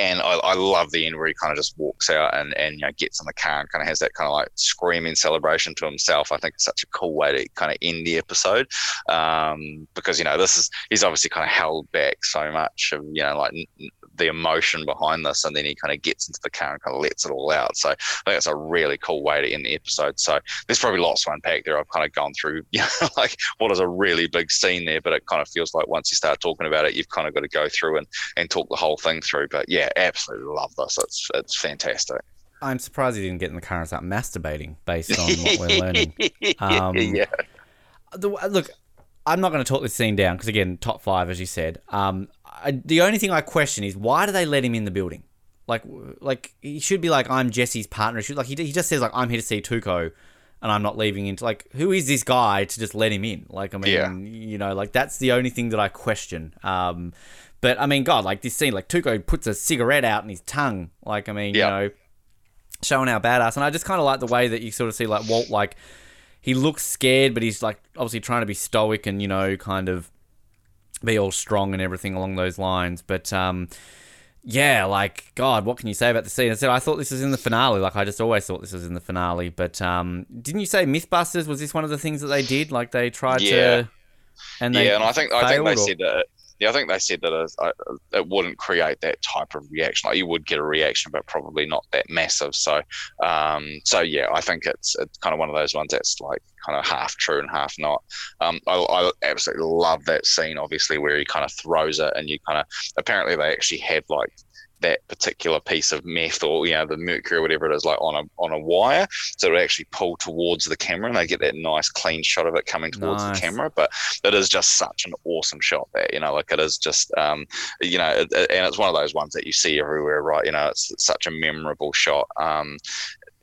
and I, I love the end where he kind of just walks out and, and, you know, gets in the car and kind of has that kind of like screaming celebration to himself. I think it's such a cool way to kind of end the episode, um, because, you know, this is, he's obviously kind of held back so much of, you know, like n- the emotion behind this, and then he kind of gets into the car and kind of lets it all out. So I think it's a really cool way to end the episode. So there's probably lots to unpack there. I've kind of gone through, you know, like what is a really big scene there, but it kind of feels like once you start talking about it, you've kind of got to go through and, and talk the whole thing through. But yeah, absolutely love this. It's it's fantastic. I'm surprised he didn't get in the car and start masturbating based on what we're learning. Um, yeah. The, look, I'm not going to talk this scene down because, again, top five, as you said. Um, I, the only thing I question is why do they let him in the building? Like, like he should be like, I'm Jesse's partner. He should, like he, he just says, like, I'm here to see Tuco and I'm not leaving. Into like, who is this guy to just let him in? Like, I mean, yeah. you know, like that's the only thing that I question. Um, but, I mean, God, like this scene, like Tuco puts a cigarette out in his tongue. Like, I mean, yep. you know, showing our badass. And I just kind of like the way that you sort of see, like, Walt, like, he looks scared, but he's, like, obviously trying to be stoic and, you know, kind of be all strong and everything along those lines. But, um, yeah, like, God, what can you say about the scene? I said, I thought this was in the finale. Like, I just always thought this was in the finale. But um, didn't you say Mythbusters? Was this one of the things that they did? Like, they tried yeah. to... and they Yeah, and I think, I think they said that... Yeah, I think they said that it wouldn't create that type of reaction. Like, you would get a reaction, but probably not that massive. So, um, so yeah, I think it's, it's kind of one of those ones that's like kind of half true and half not. Um, I, I absolutely love that scene, obviously, where he kind of throws it, and you kind of, apparently they actually had like that particular piece of meth, or you know, the mercury or whatever it is, like on a on a wire, so it actually pull towards the camera, and they get that nice clean shot of it coming towards nice. the camera. But it is just such an awesome shot there, you know, like it is just, um, you know, it, and it's one of those ones that you see everywhere, right? You know, it's, it's such a memorable shot. Um,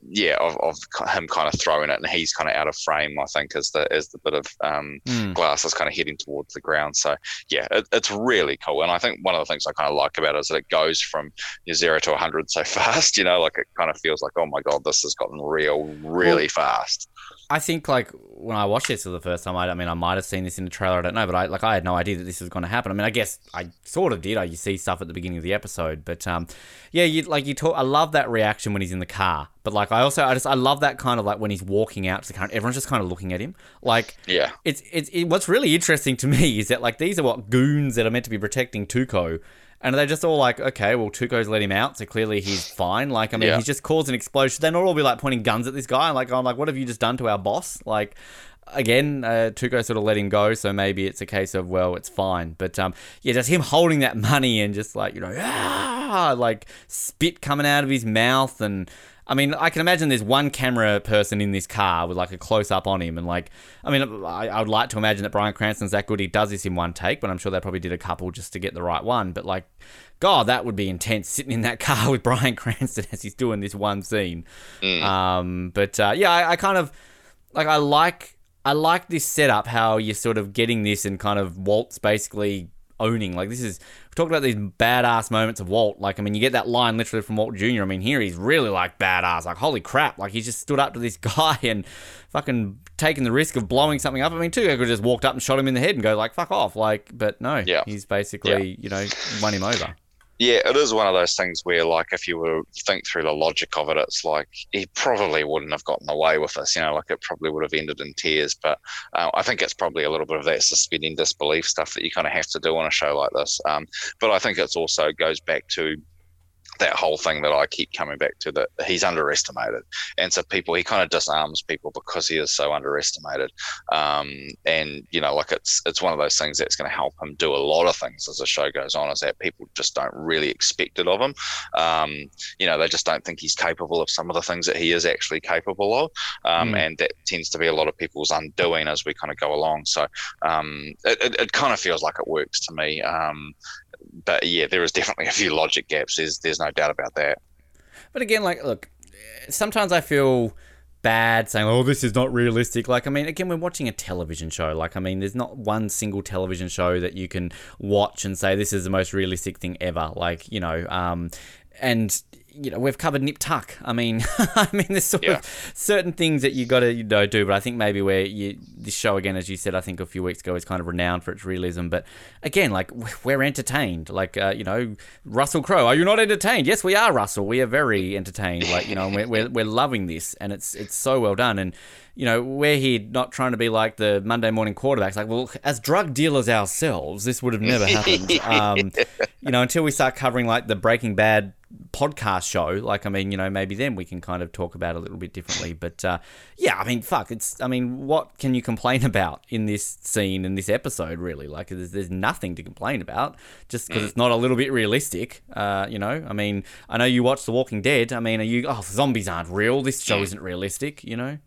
yeah, of, of him kind of throwing it, and he's kind of out of frame, I think, as the as the bit of um, mm. glass is kind of heading towards the ground. So, yeah, it, it's really cool. And I think one of the things I kind of like about it is that it goes from zero to one hundred so fast, you know, like it kind of feels like, oh, my God, this has gotten real really well, fast. I think, like, when I watched this for the first time, I, I mean, I might have seen this in the trailer, I don't know, but, I like, I had no idea that this was going to happen. I mean, I guess I sort of did. I, you see stuff at the beginning of the episode. But, um, yeah, you like, you talk. I love that reaction when he's in the car. But, like, I also, I just, I love that kind of, like, when he's walking out to the car, everyone's just kind of looking at him. Like, yeah. It's, it's, it, what's really interesting to me is that, like, these are what goons that are meant to be protecting Tuco. And they're just all like, okay, well, Tuco's let him out, so clearly he's fine. Like, I mean, yeah. he's just caused an explosion. They're not all be, like, pointing guns at this guy. Like, I'm like, what have you just done to our boss? Like, again, uh, Tuco sort of let him go. So maybe it's a case of, well, it's fine. But, um, yeah, just him holding that money and just, like, you know, ah, like, spit coming out of his mouth and... I mean, I can imagine there's one camera person in this car with, like, a close-up on him. And, like, I mean, I, I would like to imagine that Bryan Cranston's that good. He does this in one take, but I'm sure they probably did a couple just to get the right one. But, like, God, that would be intense, sitting in that car with Bryan Cranston as he's doing this one scene. Mm. Um, but, uh, yeah, I, I kind of, like, I like, I like this setup, how you're sort of getting this and kind of Walt's basically... owning, like, this is, we talked about these badass moments of Walt. Like, I mean, you get that line literally from Walt Junior I mean, here he's really, like, badass. Like, holy crap! Like, he just stood up to this guy and fucking taking the risk of blowing something up. I mean, Tuco could have just walked up and shot him in the head and go, like, fuck off. Like, but no, yeah. he's basically, yeah. you know, won him over. Yeah, it is one of those things where, like, if you were to think through the logic of it, it's like he probably wouldn't have gotten away with this, you know, like it probably would have ended in tears. But uh, I think it's probably a little bit of that suspending disbelief stuff that you kind of have to do on a show like this. Um, but I think it's also goes back to that whole thing that I keep coming back to, that he's underestimated. And so people, he kind of disarms people because he is so underestimated. Um, and, you know, like it's it's one of those things that's going to help him do a lot of things as the show goes on, is that people just don't really expect it of him. Um, you know, they just don't think he's capable of some of the things that he is actually capable of. Um, mm. And that tends to be a lot of people's undoing as we kind of go along. So um, it, it, it kind of feels like it works to me. Um, But, yeah, there is definitely a few logic gaps. There's, there's no doubt about that. But, again, like, look, sometimes I feel bad saying, oh, this is not realistic. Like, I mean, again, we're watching a television show. Like, I mean, there's not one single television show that you can watch and say this is the most realistic thing ever. Like, you know, um, and... you know, we've covered Nip Tuck. I mean, I mean, there's sort yeah. of certain things that you got to, you know, do. But I think maybe where you, this show, again, as you said, I think a few weeks ago, is kind of renowned for its realism. But again, like, we're entertained. Like, uh, you know, Russell Crowe, are you not entertained? Yes, we are, Russell. We are very entertained. Like, you know, and we're, we're we're loving this, and it's it's so well done. And you know, we're here not trying to be like the Monday morning quarterbacks. Like, well, as drug dealers ourselves, this would have never happened. Um, you know, until we start covering like the Breaking Bad podcast show, like, I mean, you know, maybe then we can kind of talk about it a little bit differently. But uh yeah, I mean, fuck, it's, I mean, what can you complain about in this scene, in this episode, really? Like, there's, there's nothing to complain about just because it's not a little bit realistic. Uh you know, I mean, I know you watch The Walking Dead. I mean, are you, oh, zombies aren't real, this show isn't realistic, you know?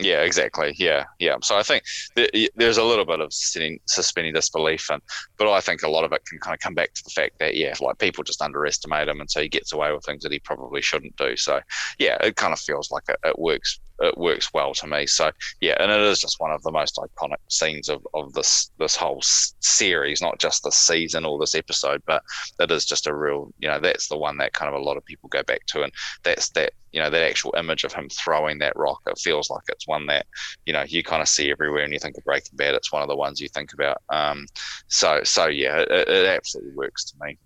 Yeah, exactly. Yeah, yeah. So I think th- there's a little bit of sitting, suspending disbelief, and but I think a lot of it can kind of come back to the fact that, yeah, like, people just underestimate him, and so he gets away with things that he probably shouldn't do. So yeah, it kind of feels like it, it works. It works well to me. So yeah, and it is just one of the most iconic scenes of, of this this whole series, not just this season or this episode, but it is just a real, you know, that's the one that kind of a lot of people go back to, and that's that, you know, that actual image of him throwing that rock. It feels like it's one that, you know, you kind of see everywhere, and you think of Breaking Bad, it's one of the ones you think about. Um, so so yeah, it, it absolutely works to me.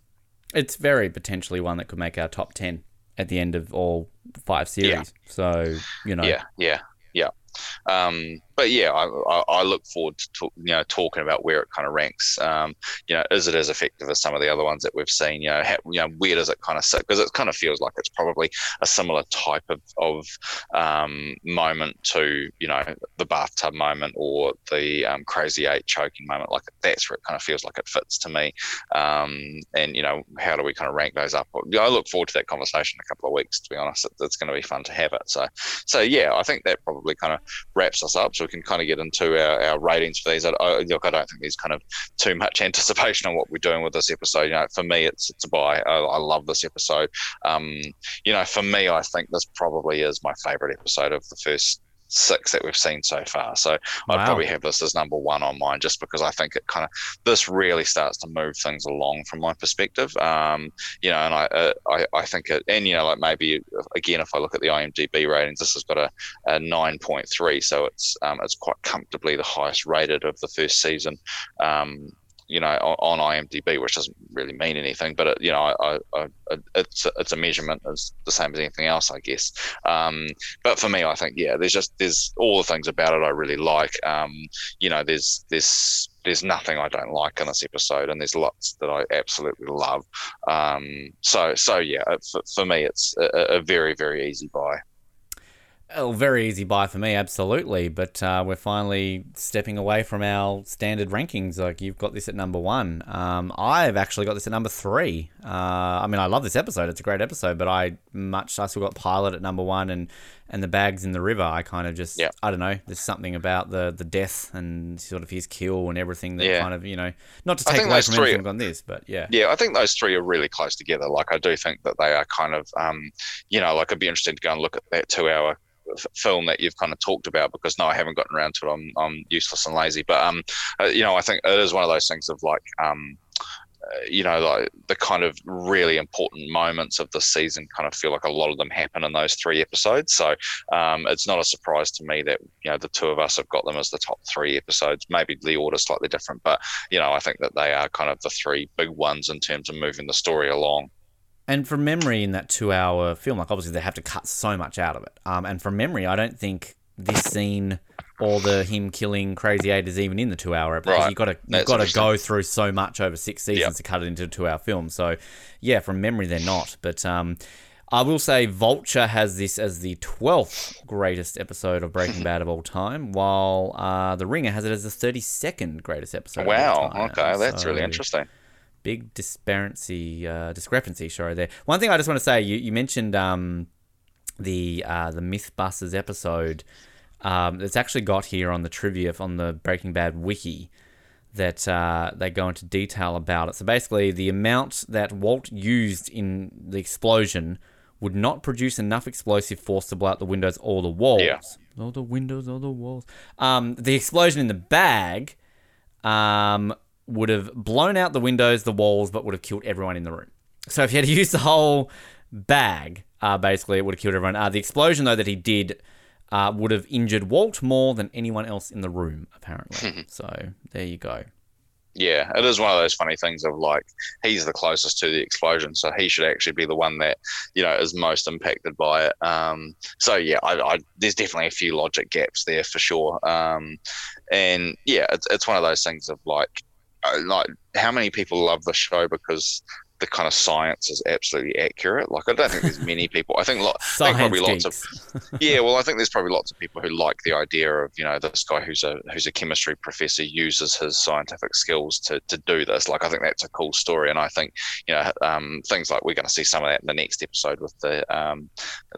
It's very potentially one that could make our top ten at the end of all five series. Yeah. So, you know. Yeah, yeah, yeah. Um, but yeah, I, I, I look forward to talk, you know, talking about where it kind of ranks. Um, you know, is it as effective as some of the other ones that we've seen? You know, how, you know, where does it kind of sit? Because it kind of feels like it's probably a similar type of of um, moment to, you know, the bathtub moment or the um, Crazy Eight choking moment. Like that's where it kind of feels like it fits to me. Um, and you know, how do we kind of rank those up? I look forward to that conversation in a couple of weeks. To be honest, it, it's going to be fun to have it. So, so yeah, I think that probably kind of wraps us up, so we can kind of get into our, our ratings for these. I, I, look, I don't think there's kind of too much anticipation on what we're doing with this episode. You know, for me, it's it's a buy. I, I love this episode. Um, you know, for me, I think this probably is my favourite episode of the first six that we've seen so far. So wow. I'd probably have this as number one on mine, just because I think it kind of, this really starts to move things along from my perspective. Um, you know, and I, uh, I, I think it, and you know, like maybe again, if I look at the I M D B ratings, this has got a, a nine point three. So it's, um, it's quite comfortably the highest rated of the first season. Um, you know, on I M D B, which doesn't really mean anything, but it, you know, I, I, I, it's it's a measurement, it's the same as anything else, I guess. Um, but for me, I think yeah, there's just there's all the things about it I really like. Um, you know, there's there's there's nothing I don't like in this episode, and there's lots that I absolutely love. Um, so so yeah, for, for me, it's a, a very very easy buy. Oh, very easy buy for me, absolutely. But uh, we're finally stepping away from our standard rankings. Like, you've got this at number one. Um, I've actually got this at number three. Uh, I mean, I love this episode. It's a great episode. But I much I still got Pilot at number one and, and the bags in the river. I kind of just, yeah. I don't know. There's something about the, the death and sort of his kill and everything that yeah. kind of, you know, not to take away from three, anything on this, but yeah. Yeah, I think those three are really close together. Like, I do think that they are kind of, um, you know, like it'd be interesting to go and look at that two-hour film that you've kind of talked about, because no, I haven't gotten around to it. I'm I'm useless and lazy, but um, you know, I think it is one of those things of like um, uh, you know, like the kind of really important moments of the season kind of feel like a lot of them happen in those three episodes. So um, it's not a surprise to me that you know the two of us have got them as the top three episodes. Maybe the order's slightly different, but you know, I think that they are kind of the three big ones in terms of moving the story along. And from memory, in that two-hour film, like obviously they have to cut so much out of it. Um, and from memory, I don't think this scene or the him killing Crazy Eight is even in the two-hour episode. Right. You've got to you've got to go through so much over six seasons yep. to cut it into a two-hour film. So, yeah, from memory they're not. But um, I will say Vulture has this as the twelfth greatest episode of Breaking Bad of all time, while uh, The Ringer has it as the thirty-second greatest episode. Wow. Of all time. Okay, that's so, really interesting. Big disparity, uh, discrepancy, sorry, there. One thing I just want to say, you, you mentioned um, the uh, the Mythbusters episode. Um, it's actually got here on the trivia on the Breaking Bad wiki that uh, they go into detail about it. So basically, the amount that Walt used in the explosion would not produce enough explosive force to blow out the windows or the walls. Yeah. All the windows, all the walls. Um, the explosion in the bag... Um, would have blown out the windows, the walls, but would have killed everyone in the room. So if he had used the whole bag, uh, basically it would have killed everyone. Uh, the explosion, though, that he did uh, would have injured Walt more than anyone else in the room, apparently. So there you go. Yeah, it is one of those funny things of like, he's the closest to the explosion, so he should actually be the one that, you know, is most impacted by it. Um, so, yeah, I, I, there's definitely a few logic gaps there for sure. Um, and, yeah, it's, it's one of those things of like, like how many people love the show because the kind of science is absolutely accurate. Like I don't think there's many people. I think, lo- I think probably geeks. lots of yeah. Well, I think there's probably lots of people who like the idea of you know this guy who's a who's a chemistry professor uses his scientific skills to to do this. Like I think that's a cool story, and I think you know um, things like we're going to see some of that in the next episode with the um,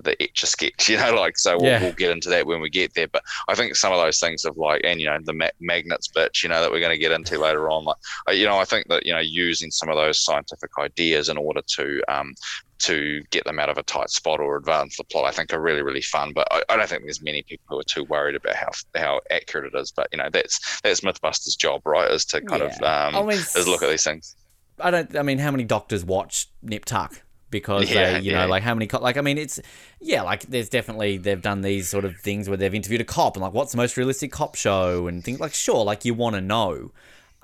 the Etch a Sketch. You know, like so we'll, yeah. we'll get into that when we get there. But I think some of those things of like and you know the ma- magnets bitch. You know that we're going to get into later on. Like you know I think that you know using some of those scientific ideas. ideas in order to um, to get them out of a tight spot or advance the plot, I think are really, really fun. But I, I don't think there's many people who are too worried about how how accurate it is. But, you know, that's that's Mythbusters' job, right, is to kind yeah. of um, I mean, is look at these things. I don't. I mean, how many doctors watch Nip Tuck? Because yeah, they, you yeah. know, like how many, co- like, I mean, it's, yeah, like there's definitely, they've done these sort of things where they've interviewed a cop and like, what's the most realistic cop show and things like, sure, like you want to know.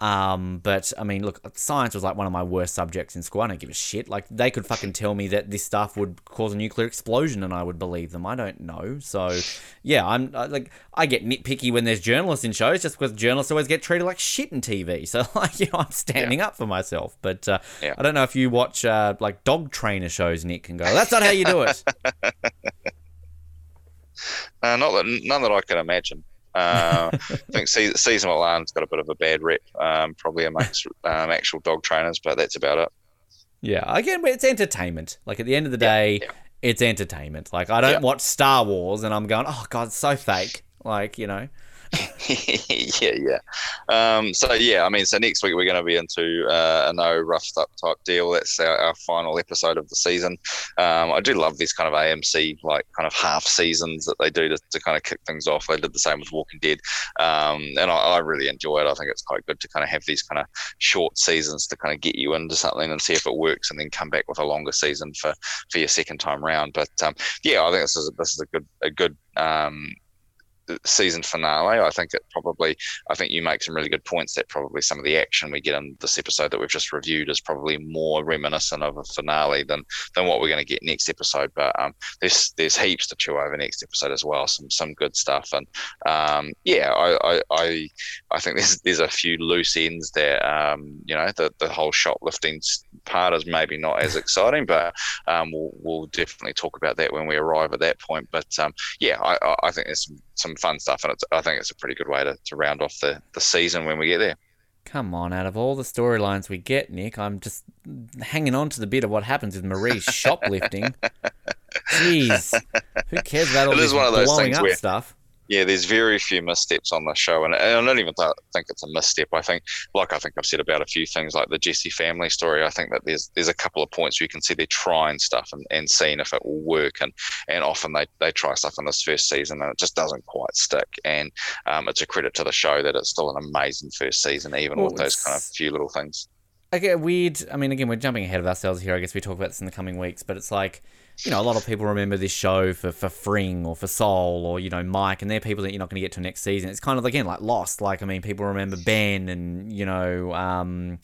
Um, but, I mean, look, science was, like, one of my worst subjects in school. I don't give a shit. Like, they could fucking tell me that this stuff would cause a nuclear explosion and I would believe them. I don't know. So, yeah, I'm, I, like, I get nitpicky when there's journalists in shows just because journalists always get treated like shit in T V. So, like, you know, I'm standing yeah. up for myself. But uh, yeah. I don't know if you watch, uh, like, dog trainer shows, Nick, and go, that's not how you do it. uh, not that, none that I can imagine. uh, I think se- seasonal alarm's got a bit of a bad rep, um, probably amongst um, actual dog trainers, but that's about it. Yeah, again, it's entertainment. Like, at the end of the day, yeah, yeah. it's entertainment. Like, I don't yeah. watch Star Wars and I'm going, oh, God, it's so fake. Like, you know. yeah, yeah. Um, so, yeah, I mean, so next week we're going to be into uh, a no roughed up type deal. That's our, our final episode of the season. Um, I do love these kind of A M C, like, kind of half seasons that they do to, to kind of kick things off. They did the same with Walking Dead. Um, and I, I really enjoy it. I think it's quite good to kind of have these kind of short seasons to kind of get you into something and see if it works, and then come back with a longer season for, for your second time round. But, um, yeah, I think this is, this is a good, a good, um, season finale. I think it probably I think you make some really good points that probably some of the action we get in this episode that we've just reviewed is probably more reminiscent of a finale than than what we're going to get next episode, but um there's there's heaps to chew over next episode as well, some some good stuff. And um yeah I I I, I think there's there's a few loose ends there. Um you know, the, the whole shoplifting part is maybe not as exciting, but um we'll, we'll definitely talk about that when we arrive at that point. But um yeah I, I think there's some, some fun stuff, and it's, I think it's a pretty good way to, to round off the, the season when we get there. Come on, out of all the storylines we get, Nick, I'm just hanging on to the bit of what happens with Marie shoplifting. Jeez, who cares about all this blowing up where- stuff? Yeah, there's very few missteps on the show, and, and I don't even th- think it's a misstep. I think, like I think I've said about a few things, like the Jesse family story, I think that there's there's a couple of points where you can see they're trying stuff and, and seeing if it will work, and, and often they, they try stuff in this first season and it just doesn't quite stick, and um, it's a credit to the show that it's still an amazing first season, even well, with those kind of few little things. Okay, weird. I mean, again, we're jumping ahead of ourselves here. I guess we talk about this in the coming weeks, but it's like, you know, a lot of people remember this show for, for Fring or for Sol or, you know, Mike, and they're people that you're not going to get to next season. It's kind of, again, like Lost. Like, I mean, people remember Ben and, you know, um,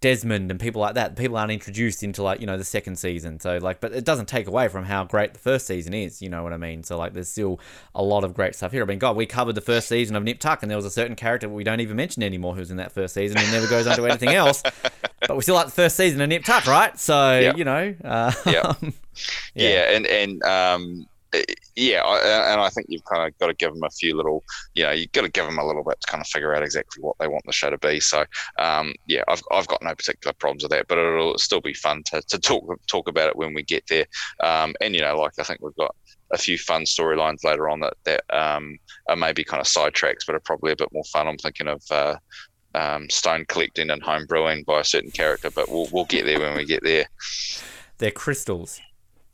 Desmond and people like that. People aren't introduced into, like, you know, the second season. So, like, but it doesn't take away from how great the first season is, you know what I mean? So, like, there's still a lot of great stuff here. I mean, God, we covered the first season of Nip Tuck, and there was a certain character we don't even mention anymore who's in that first season and never goes on to anything else. But we still like the first season of Nip Tuck, right? So, yep. you know. Uh, yep. yeah. Yeah, and, and um, yeah, I, and I think you've kind of got to give them a few little, you know, you've got to give them a little bit to kind of figure out exactly what they want the show to be. So, um, yeah, I've I've got no particular problems with that, but it'll still be fun to, to talk talk about it when we get there. Um, and, you know, like I think we've got a few fun storylines later on that, that um, are maybe kind of sidetracks, but are probably a bit more fun. I'm thinking of... Uh, Um, stone collecting and home brewing by a certain character, but we'll we'll get there when we get there. They're crystals,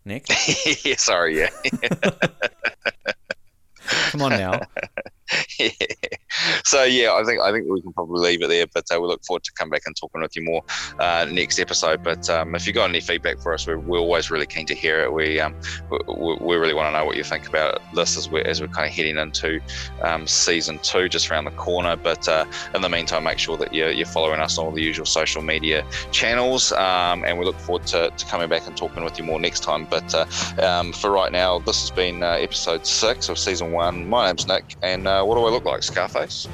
Nick. yeah, sorry, yeah. Come on now. yeah. So yeah, I think I think we can probably leave it there, but uh, we look forward to come back and talking with you more uh, next episode. But um, if you got any feedback for us, we're, we're always really keen to hear it. We um we, we really want to know what you think about this as we're as we're kind of heading into um, season two, just around the corner. But uh, in the meantime, make sure that you're, you're following us on all the usual social media channels, um, and we look forward to, to coming back and talking with you more next time. But uh, um, for right now, this has been uh, episode six of season one. My name's Nick, and uh, what do I look like, Scarface? It's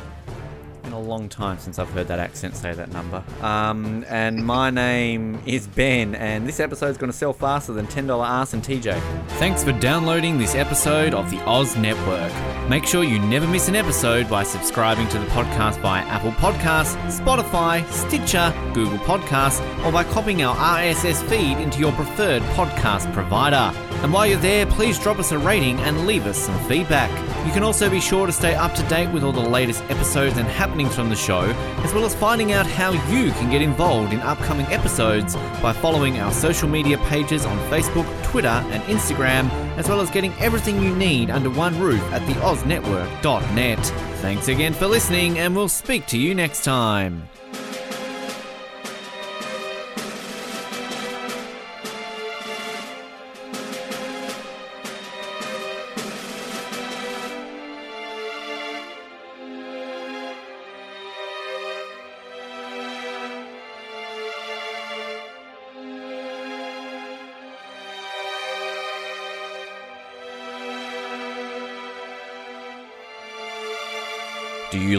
been a long time since I've heard that accent say that number. Um, and my name is Ben, and this episode's going to sell faster than ten dollars arse and T J. Thanks for downloading this episode of the Oz Network. Make sure you never miss an episode by subscribing to the podcast via Apple Podcasts, Spotify, Stitcher, Google Podcasts, or by copying our R S S feed into your preferred podcast provider. And while you're there, please drop us a rating and leave us some feedback. You can also be sure to stay up to date with all the latest episodes and happenings from the show, as well as finding out how you can get involved in upcoming episodes by following our social media pages on Facebook, Twitter, and Instagram, as well as getting everything you need under one roof at the oz network dot net. Thanks again for listening, and we'll speak to you next time. Do you